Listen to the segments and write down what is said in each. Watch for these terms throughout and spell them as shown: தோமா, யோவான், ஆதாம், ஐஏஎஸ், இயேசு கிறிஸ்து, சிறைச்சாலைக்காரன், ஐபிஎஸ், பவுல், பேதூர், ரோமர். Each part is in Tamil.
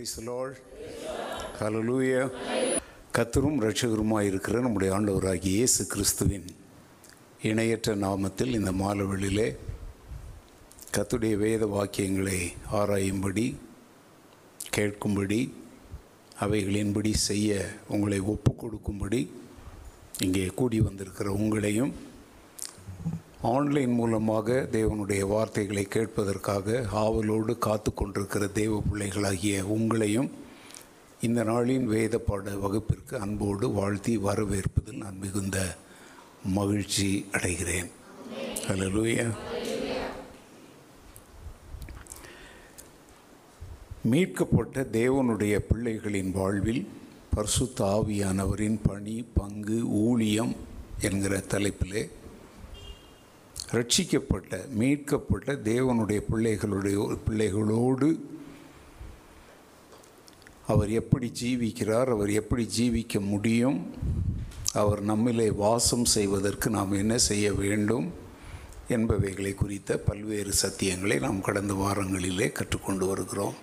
Praise the Lord. Hallelujah. கர்த்தரும் இரட்சகருமாய் இருக்கிற நம்முடைய ஆண்டவராகிய இயேசு கிறிஸ்துவின் இணையற்ற நாமத்தில் இந்த மாலைவேளையிலே கர்த்தருடைய வேத வாக்கியங்களை ஆராயும்படி, கேட்கும்படி, அவைகளின்படி செய்ய உங்களை ஒப்பு கொடுக்கும்படி இங்கே கூடி வந்திருக்கிற உங்களையும் ஆன்லைன் மூலமாக தேவனுடைய வார்த்தைகளை கேட்பதற்காக ஆவலோடு காத்து கொண்டிருக்கிற தேவ பிள்ளைகளாகிய உங்களையும் இந்த நாளின் வேத பாட வகுப்பிற்கு அன்போடு வாழ்த்தி வரவேற்பதில் நான் மிகுந்த மகிழ்ச்சி அடைகிறேன். ஹல்லேலூயா. மீட்கப்பட்ட தேவனுடைய பிள்ளைகளின் வாழ்வில் பரிசுத்த ஆவியானவரின் பணி, பங்கு, ஊழியம் என்கிற தலைப்பிலே ரட்சிக்கப்பட்ட மீட்கப்பட்ட தேவனுடைய பிள்ளைகளோடு அவர் எப்படி ஜீவிக்கிறார், அவர் எப்படி ஜீவிக்க முடியும், அவர் நம்மிலே வாசம் செய்வதற்கு நாம் என்ன செய்ய வேண்டும் என்பவைகளை குறித்த பல்வேறு சத்தியங்களை நாம் கடந்த வாரங்களிலே கற்றுக்கொண்டு வருகிறோம்.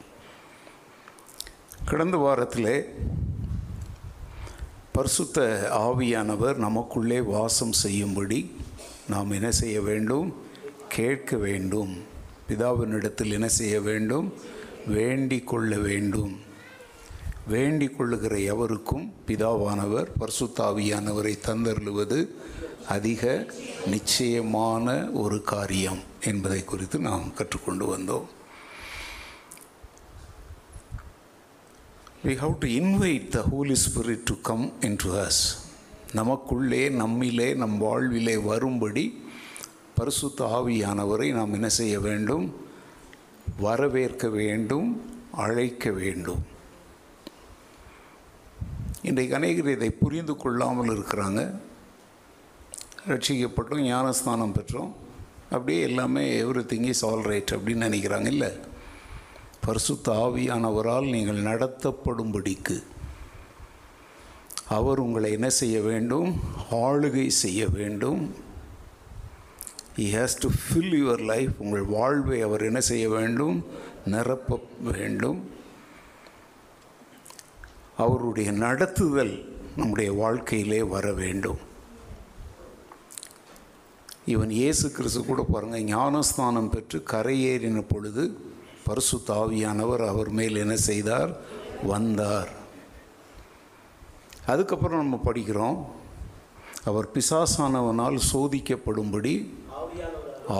கடந்த வாரத்தில் பரிசுத்த ஆவியானவர் நமக்குள்ளே வாசம் செய்யும்படி நாம் என்ன செய்ய வேண்டும்? கேட்க வேண்டும். பிதாவினிடத்தில் என்ன செய்ய வேண்டும்? வேண்டிக் கொள்ள வேண்டும். வேண்டிக் கொள்ளுகிற எவருக்கும் பிதாவானவர் பரிசுத்த ஆவியானவரை தந்தருளுவது அதிக நிச்சயமான ஒரு காரியம் என்பதை குறித்து நாம் கற்றுக்கொண்டு வந்தோம். We have to invite the Holy Spirit to come into us. நமக்குள்ளே, நம்மிலே, நம் வாழ்விலே வரும்படி பரிசுத்த ஆவியானவரை நாம் என்ன செய்ய வேண்டும்? வரவேற்க வேண்டும், அழைக்க வேண்டும். இன்றைக்கு அநேகர் இதை புரிந்து கொள்ளாமல் இருக்கிறாங்க. ரட்சிக்கப்பட்டோம், ஞானஸ்தானம் பெற்றோம், அப்படியே எல்லாமே everything is all right அப்படின்னு நினைக்கிறாங்க. இல்லை, பரிசுத்த ஆவியானவரால் நீங்கள் நடத்தப்படும்படிக்கு அவர் உங்களை என்ன செய்ய வேண்டும்? ஆளுகை செய்ய வேண்டும். He has to fill your life. உங்கள் வாழ்வை அவர் என்ன செய்ய வேண்டும்? நிரப்ப வேண்டும். அவருடைய நடத்துதல் நம்முடைய வாழ்க்கையிலே வர வேண்டும். இவன் இயேசு கிறிஸ்து கூட பாருங்கள், ஞானஸ்நானம் பெற்று கரையேறின பொழுது பரிசுத்த ஆவியானவர் அவர் மேல் என்ன செய்தார்? வந்தார். அதுக்கப்புறம் நம்ம படிக்கிறோம், அவர் பிசாசானவனால் சோதிக்கப்படும்படி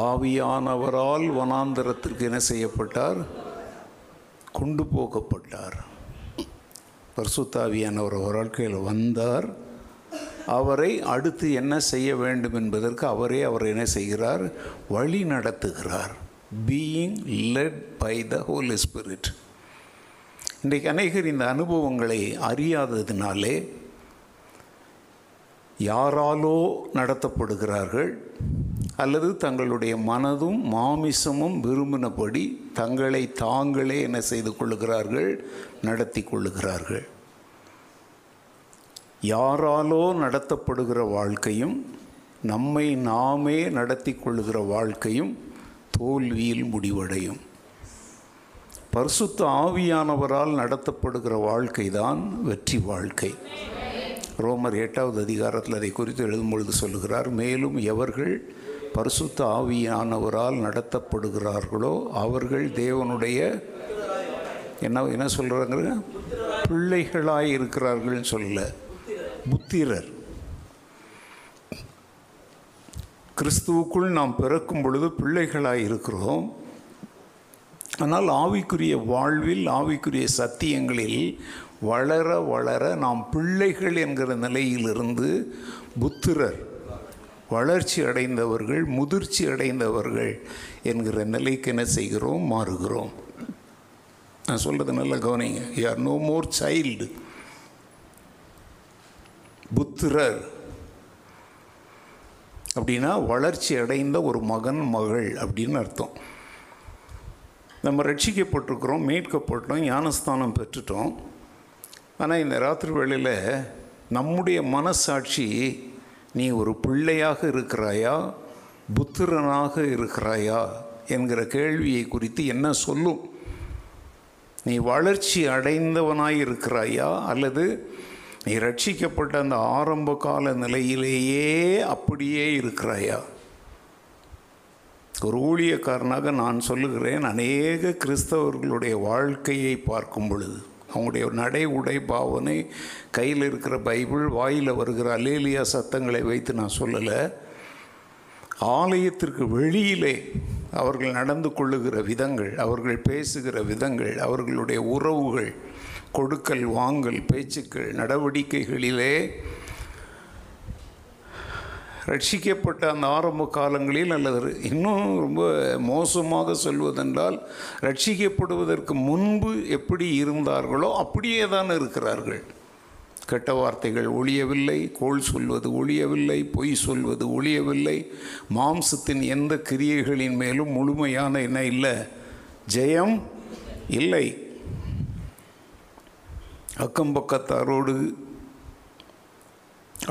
ஆவியானவரால் வனாந்தரத்திற்கு என்ன செய்யப்பட்டார்? கொண்டு போகப்பட்டார். பரிசுத்த ஆவியானவர் வாழ்க்கையில் வந்தார். அவரை அடுத்து என்ன செய்ய வேண்டும் என்பதற்கு அவரே அவர் என்ன செய்கிறார்? வழி நடத்துகிறார். Being led by the Holy Spirit. இன்றைக்கு அநேகர் இந்த அனுபவங்களை அறியாததினாலே யாராலோ நடத்தப்படுகிறார்கள், அல்லது தங்களுடைய மனதும் மாமிசமும் விரும்பினபடி தங்களை தாங்களே என்ன செய்து கொள்ளுகிறார்கள்? நடத்தி கொள்ளுகிறார்கள். யாராலோ நடத்தப்படுகிற வாழ்க்கையும் நம்மை நாமே நடத்தி கொள்ளுகிற வாழ்க்கையும் தோல்வியில் முடிவடையும். பரிசுத்த ஆவியானவரால் நடத்தப்படுகிற வாழ்க்கை தான் வெற்றி வாழ்க்கை. ரோமர் 8வது அதிகாரத்தில் அதை குறித்து எழுதும்பொழுது சொல்லுகிறார், மேலும் எவர்கள் பரிசுத்த ஆவியானவரால் நடத்தப்படுகிறார்களோ அவர்கள் தேவனுடைய என்ன சொல்கிறாங்க? பிள்ளைகளாய் இருக்கிறார்கள்னு சொல்லல, புத்திரர். கிறிஸ்துவுக்குள் நாம் பிறக்கும் பொழுது பிள்ளைகளாய் இருக்கிறோம். ஆனால் ஆவிக்குரிய வாழ்வில், ஆவிக்குரிய சத்தியங்களில் வளர வளர நாம் பிள்ளைகள் என்கிற நிலையிலிருந்து புத்திரர், வளர்ச்சி அடைந்தவர்கள், முதிர்ச்சி அடைந்தவர்கள் என்கிற நிலைக்கு என்ன செய்கிறோம்? மாறுகிறோம். நான் சொல்கிறது நல்லா கவனிங்க. You are no more child, புத்திரர். அப்படின்னா வளர்ச்சி அடைந்த ஒரு மகன், மகள் அப்படின்னு அர்த்தம். நம்ம ரட்சிக்கப்பட்டிருக்கிறோம், மீட்கப்பட்டோம், ஞானஸ்தானம் பெற்றுட்டோம். ஆனால் இந்த ராத்திரி வேளையில் நம்முடைய மனசாட்சி, நீ ஒரு பிள்ளையாக இருக்கிறாயா, புத்திரனாக இருக்கிறாயா என்கிற கேள்வியை குறித்து என்ன சொல்லும்? நீ வளர்ச்சி அடைந்தவனாய் இருக்கிறாயா, அல்லது நீ ரட்சிக்கப்பட்ட அந்த ஆரம்ப கால நிலையிலேயே அப்படியே இருக்கிறாயா? ஒரு ஊழியக்காரனாக நான் சொல்லுகிறேன், அநேக கிறிஸ்தவர்களுடைய வாழ்க்கையை பார்க்கும் பொழுது அவங்களுடைய நடை, உடை, பாவனை, கையில் இருக்கிற பைபிள், வாயில் வருகிற அலேலியா சத்தங்களை வைத்து நான் சொல்லலை, ஆலயத்திற்கு வெளியிலே அவர்கள் நடந்து கொள்ளுகிற விதங்கள், அவர்கள் பேசுகிற விதங்கள், அவர்களுடைய உறவுகள், கொடுக்கல் வாங்கல், பேச்சுக்கள், நடவடிக்கைகளிலே ரட்சிக்கப்பட்ட அந்த ஆரம்ப காலங்களில், அல்லது இன்னும் ரொம்ப மோசமாக சொல்வதென்றால் ரட்சிக்கப்படுவதற்கு முன்பு எப்படி இருந்தார்களோ அப்படியே தான் இருக்கிறார்கள். கெட்ட வார்த்தைகள் ஒழியவில்லை, கோள் சொல்வது ஒழியவில்லை, பொய் சொல்வது ஒழியவில்லை, மாம்சத்தின் எந்த கிரியைகளின் மேலும் முழுமையான என்ன இல்லை, ஜெயம் இல்லை. அக்கம்பக்கத்தாரோடு,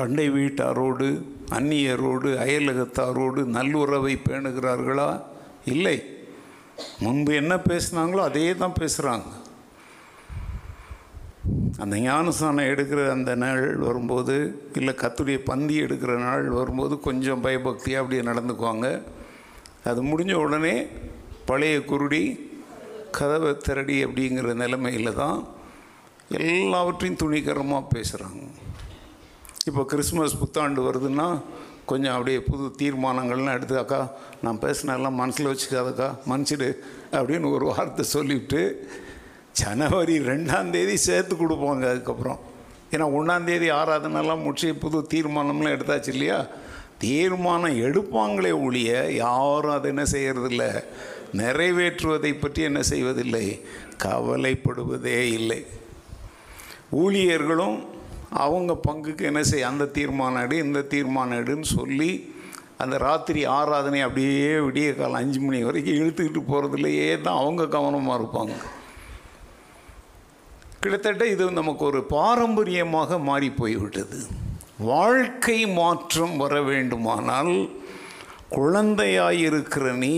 அண்டை வீட்டாரோடு, அந்நியரோடு, அயலகத்தாரோடு நல்லுறவை பேணுகிறார்களா? இல்லை. முன்பு என்ன பேசுனாங்களோ அதே தான் பேசுகிறாங்க. அந்த ஞானஸ்நானம் எடுக்கிற அந்த நாள் வரும்போது, இல்லை கர்த்தருடைய பந்தி எடுக்கிற நாள் வரும்போது கொஞ்சம் பயபக்தியாக அப்படியே நடந்துக்குவாங்க. அது முடிஞ்ச உடனே பழைய குருடி, கதவை திரடி அப்படிங்கிற நிலைமையில் தான் எல்லாவற்றையும் துணிகரமாக பேசுகிறாங்க. இப்போ கிறிஸ்மஸ் புத்தாண்டு வருதுன்னா கொஞ்சம் அப்படியே புது தீர்மானங்கள்லாம் எடுத்து, அக்கா நான் பேசினெல்லாம் மனசில் வச்சுக்காதக்கா, மன்னிச்சிடு அப்படின்னு ஒரு வார்த்தை சொல்லிவிட்டு ஜனவரி 2 சேர்த்து கொடுப்பாங்க. அதுக்கப்புறம் ஏன்னா 1 ஆராதனைலாம் முடிச்சு புது தீர்மானம்லாம் எடுத்தாச்சு இல்லையா, தீர்மானம் எடுப்பாங்களே ஒழிய யாரும் அதை என்ன செய்கிறதில்ல, நிறைவேற்றுவதை பற்றி என்ன செய்வதில்லை, கவலைப்படுவதே இல்லை. ஊழியர்களும் அவங்க பங்குக்கு என்ன செய்ய, அந்த தீர்மானம் எடு, இந்த தீர்மானம் எடுன்னு சொல்லி அந்த ராத்திரி ஆராதனை அப்படியே விடிய காலம் 5 மணி வரைக்கும் இழுத்துக்கிட்டு போகிறதுலையே தான் அவங்க கவனமாக இருப்பாங்க. கிட்டத்தட்ட இது நமக்கு ஒரு பாரம்பரியமாக மாறி போய்விட்டது. வாழ்க்கை மாற்றம் வர வேண்டுமானால் குழந்தையாயிருக்கிற நீ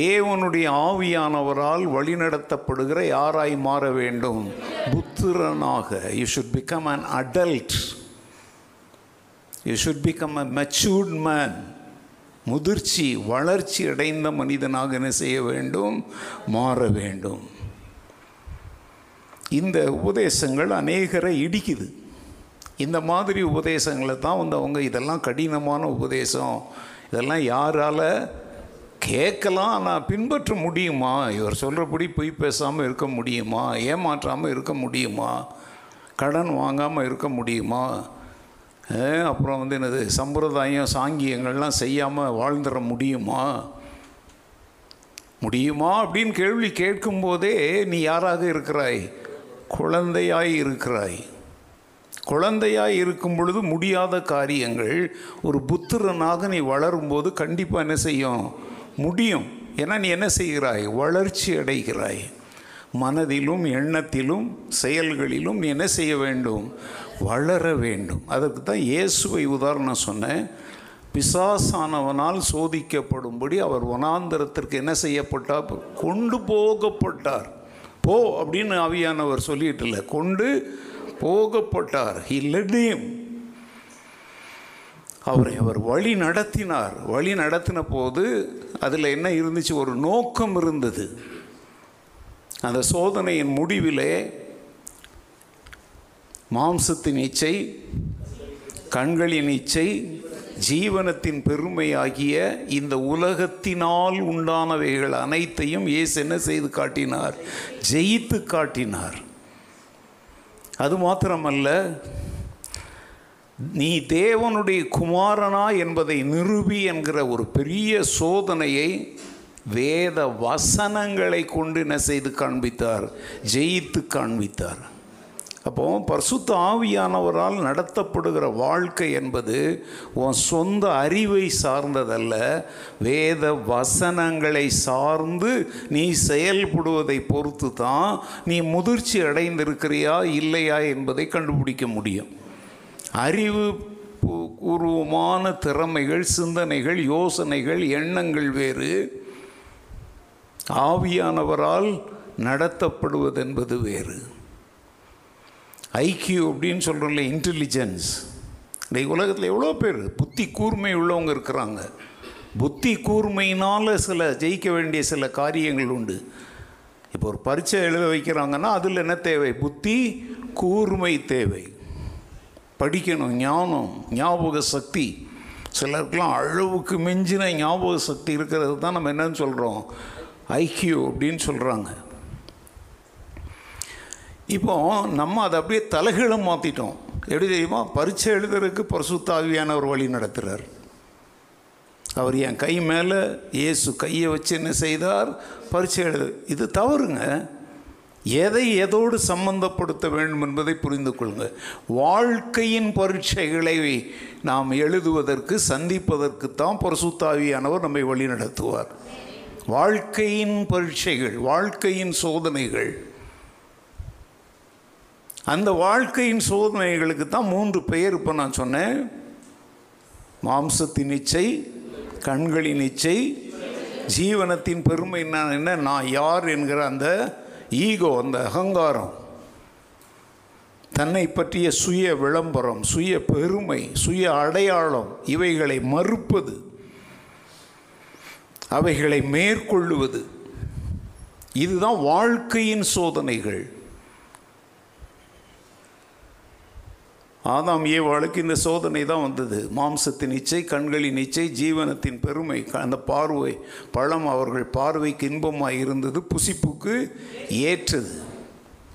தேவனுடைய ஆவியானவரால் வழிநடத்தப்படுகிற யாராய் மாற வேண்டும்? புத்திரனாக. You should become an adult. You should become a matured man. முதிர்ச்சி, வளர்ச்சி அடைந்த மனிதனாக என்ன செய்ய வேண்டும்? மாற வேண்டும். இந்த உபதேசங்கள் அநேகரை இடிக்குது. இந்த மாதிரி உபதேசங்களை தான் வந்து அவங்க இதெல்லாம் கடினமான உபதேசம், இதெல்லாம் யாரால் கேட்கலாம், ஆனால் பின்பற்ற முடியுமா, இவர் சொல்கிறபடி பொய் பேசாமல் இருக்க முடியுமா, ஏமாற்றாமல் இருக்க முடியுமா, கடன் வாங்காமல் இருக்க முடியுமா, அப்புறம் வந்து என்னது சம்பிரதாயம் சாங்கியங்கள்லாம் செய்யாமல் வாழ்ந்துட முடியுமா முடியுமா அப்படின்னு கேள்வி கேட்கும்போதே நீ யாராக இருக்கிறாய்? குழந்தையாய் இருக்கிறாய். குழந்தையாய் இருக்கும் பொழுது முடியாத காரியங்கள் ஒரு புத்திரனாக நீ வளரும்போது கண்டிப்பாக என்ன செய்யும்? முடியும். ஏன்னா நீ என்ன செய்கிறாய்? வளர்ச்சி அடைகிறாய். மனதிலும் எண்ணத்திலும் செயல்களிலும் நீ என்ன செய்ய வேண்டும்? வளர வேண்டும். அதுக்கு தான் இயேசுவை உதாரணம் சொன்னேன். பிசாசானவனால் சோதிக்கப்படும்படி அவர் வனாந்தரத்திற்கு என்ன செய்யப்பட்டார்? கொண்டு போகப்பட்டார். போ அப்படின்னு ஆவியானவர் சொல்லிட்டு இல்லை, கொண்டு போகப்பட்டார். He let him. அவரை அவர் வழி நடத்தினார். வழி நடத்தின போது அதில் என்ன இருந்துச்சு? ஒரு நோக்கம் இருந்தது. அந்த சோதனையின் முடிவிலே மாம்சத்தின் இச்சை, கண்களின் இச்சை, ஜீவனத்தின் பெருமையாகிய இந்த உலகத்தினால் உண்டானவைகள் அனைத்தையும் இயேசு என்ன செய்து காட்டினார்? ஜெயித்து காட்டினார். அது மாத்திரமல்ல, நீ தேவனுடைய குமாரனா என்பதை நிரூபி என்கிற ஒரு பெரிய சோதனையை வேத வசனங்களை கொண்டு என்ன செய்து காண்பித்தார்? ஜெயித்து காண்பித்தார். அப்போ பரிசுத்த ஆவியானவரால் நடத்தப்படுகிற வாழ்க்கை என்பது உன் சொந்த அறிவை சார்ந்ததல்ல, வேத வசனங்களை சார்ந்து நீ செயல்படுவதை பொறுத்து தான் நீ முதிர்ச்சி அடைந்திருக்கிறியா இல்லையா என்பதை கண்டுபிடிக்க முடியும். அறிவு பூர்வமான திறமைகள், சிந்தனைகள், யோசனைகள், எண்ணங்கள் வேறு. ஆவியானவரால் நடத்தப்படுவது என்பது வேறு. ஐக்கியூ அப்படின்னு சொல்கிறோம்ல, இன்டெலிஜென்ஸ். இன்றைக்கு உலகத்தில் எவ்வளோ பேர் புத்தி கூர்மை உள்ளவங்க இருக்கிறாங்க. புத்தி கூர்மையினால் ஜெயிக்க வேண்டிய சில காரியங்கள் உண்டு. இப்போ ஒரு பரீட்சை எழுத வைக்கிறாங்கன்னா அதில் என்ன தேவை? புத்தி கூர்மை தேவை. படிக்கணும், ஞானம், ஞாபக சக்தி. சிலருக்கெலாம் அளவுக்கு மிஞ்சின ஞாபக சக்தி இருக்கிறது தான் நம்ம என்னன்னு சொல்கிறோம், ஐக்கியூ அப்படின்னு சொல்கிறாங்க. இப்போது நம்ம அதை அப்படியே தலைகீழ மாற்றிட்டோம். எப்படி தெரியுமா? பரீட்சை எழுதுறதுக்கு பரிசுத்த ஆவியானவர் வழி நடத்துகிறார். அவர் என் கை மேலே இயேசு கையை வச்சு என்ன செய்தார்? பரீட்சை எழுது. இது தவறுங்க. எதை எதோடு சம்பந்தப்படுத்த வேண்டும் என்பதை புரிந்து கொள்ளுங்க. வாழ்க்கையின் பரீட்சைகளை நாம் எழுதுவதற்கு, சந்திப்பதற்குத்தான் பரிசுத்த ஆவியானவர் நம்மை வழி நடத்துவார். வாழ்க்கையின் பரீட்சைகள், வாழ்க்கையின் சோதனைகள். அந்த வாழ்க்கையின் சோதனைகளுக்கு தான் 3 பெயர் இப்போ நான் சொன்னேன். மாம்சத்தின் இச்சை, கண்களின் இச்சை, ஜீவனத்தின் பெருமை. நான் என்ன, நான் யார் என்கிற அந்த ஈகோ, அந்த அகங்காரம், தன்னை பற்றிய சுய விளம்பரம், சுய பெருமை, சுய அடையாளம். இவைகளை மறுப்பது, அவைகளை மேற்கொள்ளுவது, இதுதான் வாழ்க்கையின் சோதனைகள். ஆதாம் ஏவாளுக்கு இந்த சோதனை தான் வந்தது. மாம்சத்தின் இச்சை, கண்களின் இச்சை, ஜீவனத்தின் பெருமை. அந்த பார்வை பழம் அவர்கள் பார்வைக்கு இன்பமாக இருந்தது, புசிப்புக்கு ஏற்றது.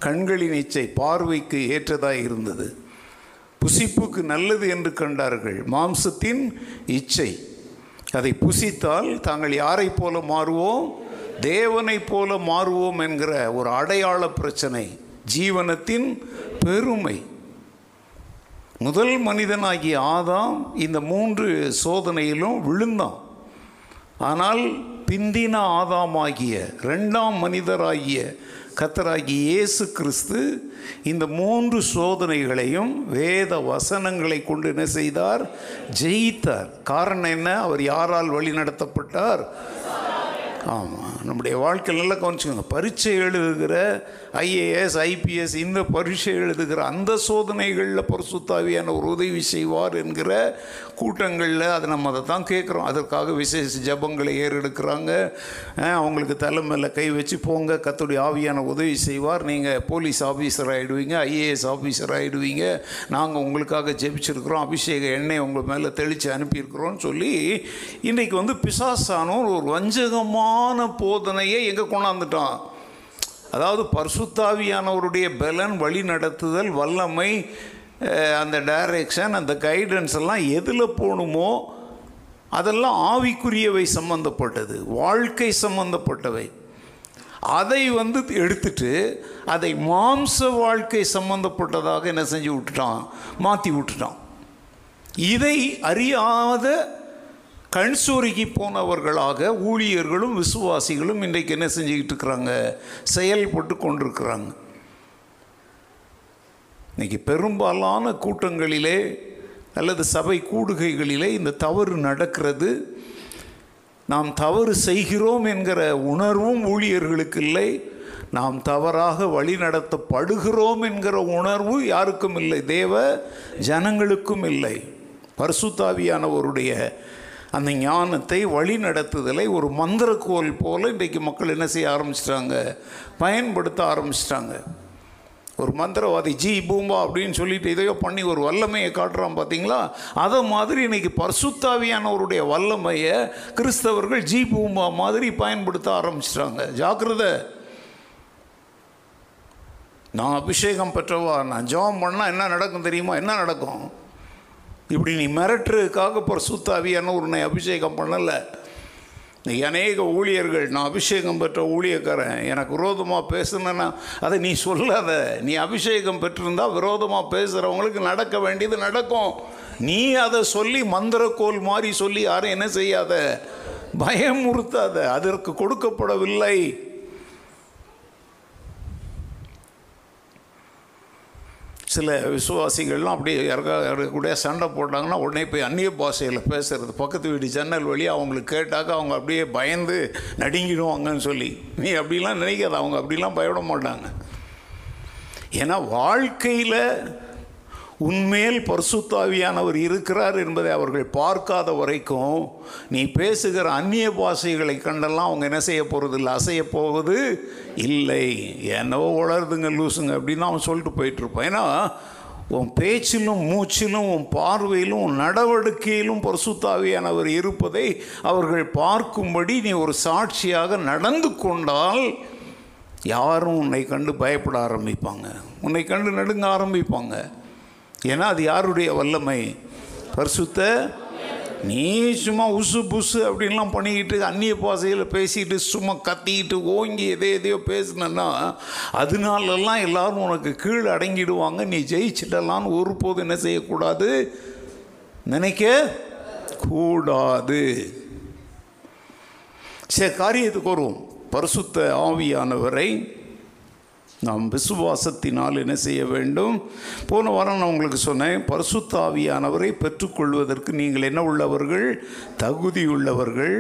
கண்களின் இச்சை பார்வைக்கு ஏற்றதாக இருந்தது, புசிப்புக்கு நல்லது என்று கண்டார்கள். மாம்சத்தின் இச்சை, அதை புசித்தால் தாங்கள் யாரை போல மாறுவோம்? தேவனை போல மாறுவோம் என்கிற ஒரு அடையாள பிரச்சனை. ஜீவனத்தின் பெருமை. முதல் மனிதனாகிய ஆதாம் இந்த 3 சோதனையிலும் விழுந்தான். ஆனால் பிந்தின ஆதாமாகிய 2ஆம் மனிதராகிய கர்த்தராகிய இயேசு கிறிஸ்து இந்த 3 சோதனைகளையும் வேத வசனங்களை கொண்டு என்ன செய்தார்? ஜெயித்தார். காரணம் என்ன? அவர் யாரால் வழி நடத்தப்பட்டார்? ஆமாம். நம்முடைய வாழ்க்கையில் நல்லா கவனிச்சுக்கோங்க. பரீட்சை எழுதுகிற ஐஏஎஸ், ஐபிஎஸ், இந்த பரீட்சை எழுதுகிற அந்த சோதனைகளில் பரிசுத்த ஆவியான ஒரு உதவி செய்வார் என்கிற கூட்டங்களில் அதை நம்ம அதை தான் கேட்குறோம். அதற்காக விசேஷ ஜபங்களை ஏறெடுக்கிறாங்க. அவங்களுக்கு தலைமையில் கை வச்சு போங்க, கர்த்தருடைய ஆவியான உதவி செய்வார், நீங்கள் போலீஸ் ஆஃபீஸர் ஆகிடுவீங்க, ஐஏஎஸ் ஆஃபீஸர் ஆகிடுவீங்க, நாங்கள் உங்களுக்காக ஜெபிச்சிருக்கிறோம், அபிஷேக எண்ணெய் உங்கள் மேலே தெளித்து அனுப்பியிருக்கிறோன்னு சொல்லி இன்றைக்கு வந்து பிசாசானோர் ஒரு வஞ்சகமாக போதனையை எங்க கொண்டாந்துட்டான். அதாவது பரிசுத்த ஆவியானவருடைய பலன், வழி நடத்துதல், வல்லமை, அந்த டைரக்ஷன், அந்த கைடன்ஸ் எல்லாம் எதில் போகணுமோ அதெல்லாம் ஆவிக்குரியவை சம்பந்தப்பட்டது, வாழ்க்கை சம்பந்தப்பட்டவை. அதை வந்து எடுத்துட்டு அதை மாம்ச வாழ்க்கை சம்பந்தப்பட்டதாக என்ன செஞ்சு விட்டுட்டான்? மாற்றி விட்டுட்டான். இதை அறியாத கண் சுருக்கி போனவர்களாக ஊழியர்களும் விசுவாசிகளும் இன்றைக்கு என்ன செஞ்சுக்கிட்டு இருக்கிறாங்க? செயல்பட்டு கொண்டிருக்கிறாங்க. இன்றைக்கி பெரும்பாலான கூட்டங்களிலே அல்லது சபை கூடுகைகளிலே இந்த தவறு நடக்கிறது. நாம் தவறு செய்கிறோம் என்கிற உணர்வும் ஊழியர்களுக்கு இல்லை. நாம் தவறாக வழி நடத்தப்படுகிறோம் என்கிற உணர்வு யாருக்கும் இல்லை, தேவ ஜனங்களுக்கும் இல்லை. பரிசுத்த ஆவியானவருடைய அந்த ஞானத்தை, வழி நடத்துதலை ஒரு மந்திரக்கோல் போல் இன்றைக்கு மக்கள் என்ன செய்ய ஆரம்பிச்சிட்டாங்க? பயன்படுத்த ஆரம்பிச்சிட்டாங்க. ஒரு மந்திரவாதி ஜி பூம்பா அப்படின்னு சொல்லிட்டு இதையோ பண்ணி ஒரு வல்லமையை காட்டுறான், பார்த்தீங்களா? அதை மாதிரி இன்றைக்கி பரிசுத்த ஆவியானவருடைய வல்லமையை கிறிஸ்தவர்கள் ஜி பூம்பா மாதிரி பயன்படுத்த ஆரம்பிச்சிட்டாங்க. ஜாக்கிரதை! நான் அபிஷேகம் பெற்றவா, நான் ஜெபம் பண்ணால் என்ன நடக்கும் தெரியுமா? என்ன நடக்கும்? இப்படி நீ மிரட்டுறதுக்காக பரிசுத்த ஆவியானவர் உன்னை அபிஷேகம் பண்ணலை. நீ அநேக ஊழியர்கள், நான் அபிஷேகம் பெற்ற ஊழியக்காரன் எனக்கு விரோதமாக பேசுனேன்னா அதை நீ சொல்லாத. நீ அபிஷேகம் பெற்றிருந்தால் விரோதமாக பேசுகிறவங்களுக்கு நடக்க வேண்டியது நடக்கும். நீ அதை சொல்லி மந்திரக்கோல் மாதிரி சொல்லி யாரும் என்ன செய்யாத, பயமுறுத்தாத. அதற்கு கொடுக்கப்படவில்லை. சில விசுவாசிகள்லாம் அப்படி யாருக்கூடிய சண்டை போட்டாங்கன்னா உடனே போய் அந்நிய பாஷையில் பேசுகிறது, பக்கத்து வீட்டு ஜன்னல் வழி அவங்களுக்கு கேட்டாக்க அவங்க அப்படியே பயந்து நடுங்கிடுவாங்கன்னு சொல்லி. நீ அப்படிலாம் நினைக்காது, அவங்க அப்படிலாம் பயப்பட மாட்டாங்க. ஏன்னா வாழ்க்கையில் உன்மேல் பரிசுத்த ஆவியானவர் இருக்கிறார் என்பதை அவர்கள் பார்க்காத வரைக்கும் நீ பேசுகிற அந்நிய பாஷைகளை கண்டெல்லாம் அவங்க என்ன செய்ய போகிறது இல்லை, அசைய போவது இல்லை. என்னவோ வளருதுங்க லூசுங்க அப்படின்னு அவன் சொல்லிட்டு போயிட்டுருப்பான். ஏன்னா உன் பேச்சிலும் மூச்சிலும் உன் பார்வையிலும் உன் நடவடிக்கையிலும் பரிசுத்த ஆவியானவர் இருப்பதை அவர்கள் பார்க்கும்படி நீ ஒரு சாட்சியாக நடந்து கொண்டால் யாரும் உன்னை கண்டு பயப்பட ஆரம்பிப்பாங்க, உன்னை கண்டு நடுங்க ஆரம்பிப்பாங்க. ஏன்னா அது யாருடைய வல்லமை? பரிசுத்த. நீ சும்மா உசு புசு அப்படின்லாம் பண்ணிக்கிட்டு அந்நிய பாஷையில் பேசிக்கிட்டு சும்மா கத்திக்கிட்டு ஓங்கி எதையோ பேசுனன்னா அதனாலெல்லாம் எல்லோரும் உனக்கு கீழே அடங்கிடுவாங்க, நீ ஜெயிச்சிடலான்னு ஒருபோது என்ன செய்யக்கூடாது, நினைக்க கூடாது. சரி, காரியத்துக்கு வருவோம். பரிசுத்த ஆவியானவரை நாம் விசுவாசத்தினால் என்ன செய்ய வேண்டும்? போன வாரம் நான் உங்களுக்கு சொன்னேன், பரிசுத்த ஆவியானவரை பெற்றுக்கொள்வதற்கு நீங்கள் என்ன உள்ளவர்கள்? தகுதி உள்ளவர்கள்.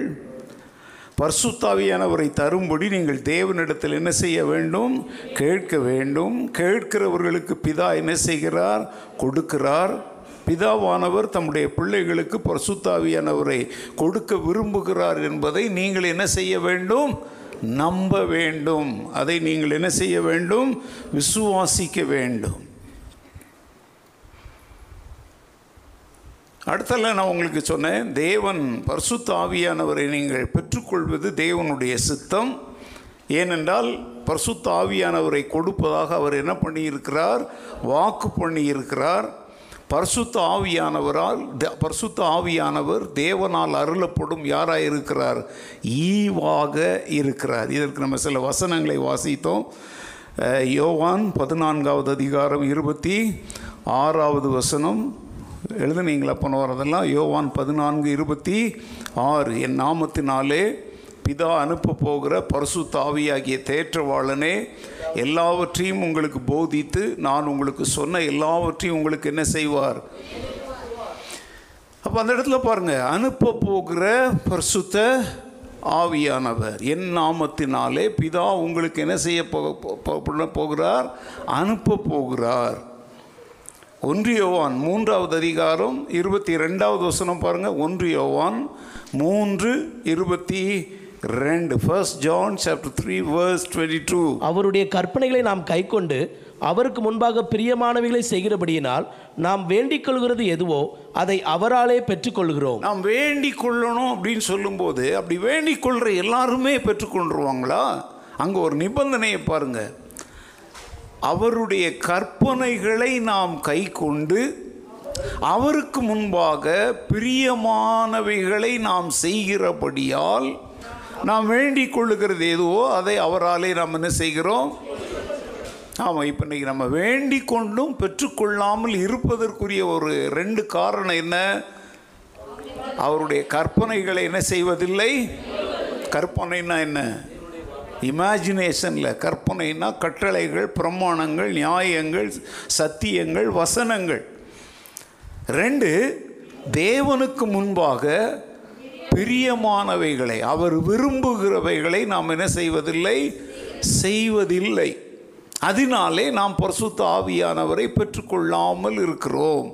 பரிசுத்த ஆவியானவரை தரும்படி நீங்கள் தேவனிடத்தில் என்ன செய்ய வேண்டும்? கேட்க வேண்டும். கேட்கிறவர்களுக்கு பிதா என்ன செய்கிறார்? கொடுக்கிறார். பிதாவானவர் தம்முடைய பிள்ளைகளுக்கு பரிசுத்த ஆவியானவரை கொடுக்க விரும்புகிறார் என்பதை நீங்கள் என்ன செய்ய வேண்டும்? நம்ப வேண்டும். அதை நீங்கள் என்ன செய்ய வேண்டும்? விசுவாசிக்க வேண்டும். அடுத்தல நான் உங்களுக்கு சொன்னேன், தேவன் பரிசுத்த ஆவியானவரை நீங்கள் பெற்றுக்கொள்வது தேவனுடைய சித்தம். ஏனென்றால் பரிசுத்த ஆவியானவரை கொடுப்பதாக அவர் என்ன பண்ணியிருக்கிறார்? வாக்கு பண்ணியிருக்கிறார். பரிசுத்த ஆவியானவரால் பரிசுத்த ஆவியானவர் தேவனால் அருளப்படும் யாராக இருக்கிறார்? ஈவாக இருக்கிறார். இதற்கு நம்ம சில வசனங்களை வாசித்தோம். யோவான் 14:26 எழுதுனீங்களா போன வரதெல்லாம்? யோவான் 14:26. என் நாமத்தினாலே பிதா அனுப்ப போகிற பரிசுத்த ஆவியாகிய தேற்றவாளனே எல்லாவற்றையும் உங்களுக்கு போதித்து நான் உங்களுக்கு சொன்ன எல்லாவற்றையும் உங்களுக்கு என்ன செய்வார்? அப்போ அந்த இடத்துல பாருங்கள், அனுப்ப போகிற பரிசுத்த ஆவியானவர் என் நாமத்தினாலே பிதா உங்களுக்கு என்ன செய்ய போகிறார்? அனுப்ப போகிறார். 1 யோவான் 3:22 பாருங்கள். 1 யோவான் 3:22 First John chapter 3 verse 22. அவருடைய கற்பனைகளை நாம் கைக்கொண்டு அவருக்கு முன்பாக பிரியமானவைகளை செய்கிறபடியினால் நாம் வேண்டிக் கொள்கிறது எதுவோ அதை அவராலே பெற்றுக்கொள்கிறோம். நாம் வேண்டிக் கொள்ளணும் அப்படின்னு சொல்லும்போது அப்படி வேண்டிக் கொள்கிற எல்லாருமே பெற்றுக்கொண்டுருவாங்களா? அங்கே ஒரு நிபந்தனையை பாருங்கள், அவருடைய கற்பனைகளை நாம் கைக்கொண்டு அவருக்கு முன்பாக பிரியமானவைகளை நாம் செய்கிறபடியால் நாம் வேண்டிக் கொள்ளுகிறது எதுவோ அதை அவராலே நாம் என்ன செய்கிறோம்? ஆமாம், இப்போ இன்றைக்கி நம்ம வேண்டிக் கொண்டும் பெற்றுக்கொள்ளாமல் இருப்பதற்குரிய ஒரு 2 காரணம் என்ன? அவருடைய கற்பனைகளை என்ன செய்வதில்லை. கற்பனைன்னா என்ன? இமேஜினேஷனில் கற்பனைனா கட்டளைகள், பிரமாணங்கள், நியாயங்கள், சத்தியங்கள், வசனங்கள். 2, தேவனுக்கு முன்பாக பிரியமானவைகளை அவர் விரும்புகிறவைகளை நாம் என்ன செய்வதில்லை, செய்வதில்லை. அதனாலே நாம் பரிசுத்த ஆவியானவரை பெற்றுக்கொள்ளாமல் இருக்கிறோம்.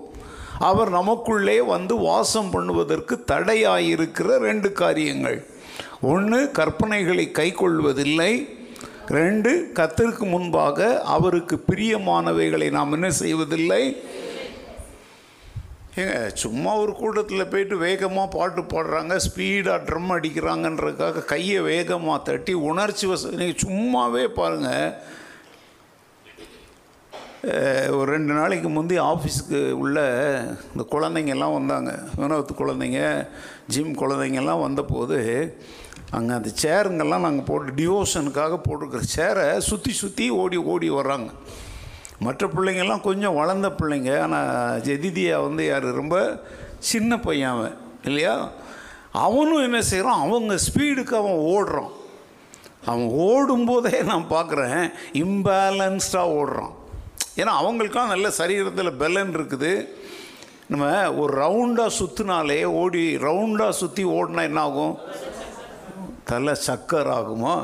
அவர் நமக்குள்ளே வந்து வாசம் பண்ணுவதற்கு தடையாயிருக்கிற 2 காரியங்கள். 1, கற்பனைகளை கை கொள்வதில்லை. 2, கர்த்தருக்கு முன்பாக அவருக்கு பிரியமானவைகளை நாம் என்ன செய்வதில்லை. ஏங்க, சும்மா ஒரு கூட்டத்தில் போயிட்டு வேகமாக பாட்டு பாடுறாங்க, ஸ்பீடாக ட்ரம் அடிக்கிறாங்கன்றதுக்காக கையை வேகமாக தட்டி உணர்ச்சி நீங்கள் சும்மாவே பாருங்கள். ஒரு 2 நாளைக்கு முந்தைய ஆஃபீஸுக்கு உள்ள இந்த குழந்தைங்கள்லாம் வந்தாங்க, வினோத்து குழந்தைங்க, ஜிம் குழந்தைங்கள்லாம் வந்தபோது அங்கே அந்த சேருங்கள்லாம் நாங்கள் போட்டு டிவோஷனுக்காக போட்டிருக்கிற சேரை சுற்றி சுற்றி ஓடி ஓடி வர்றாங்க. மற்ற பிள்ளைங்கள்லாம் கொஞ்சம் வளர்ந்த பிள்ளைங்க, ஆனால் ஜெதிதியா வந்து யார் ரொம்ப சின்ன பையன் அவன் இல்லையா, அவனும் என்ன செய்கிறான், அவங்க ஸ்பீடுக்கு அவன் ஓடுறான். அவன் ஓடும்போதே நான் பார்க்குறேன் இம்பேலன்ஸ்டாக ஓடுறான். ஏன்னா அவங்களுக்கெலாம் நல்ல சரீரத்தில் பெலன் இருக்குது. நம்ம ஒரு ரவுண்டாக சுற்றினாலே ரவுண்டாக சுற்றி ஓடினா என்ன ஆகும்? தலை சக்கர் ஆகுமா?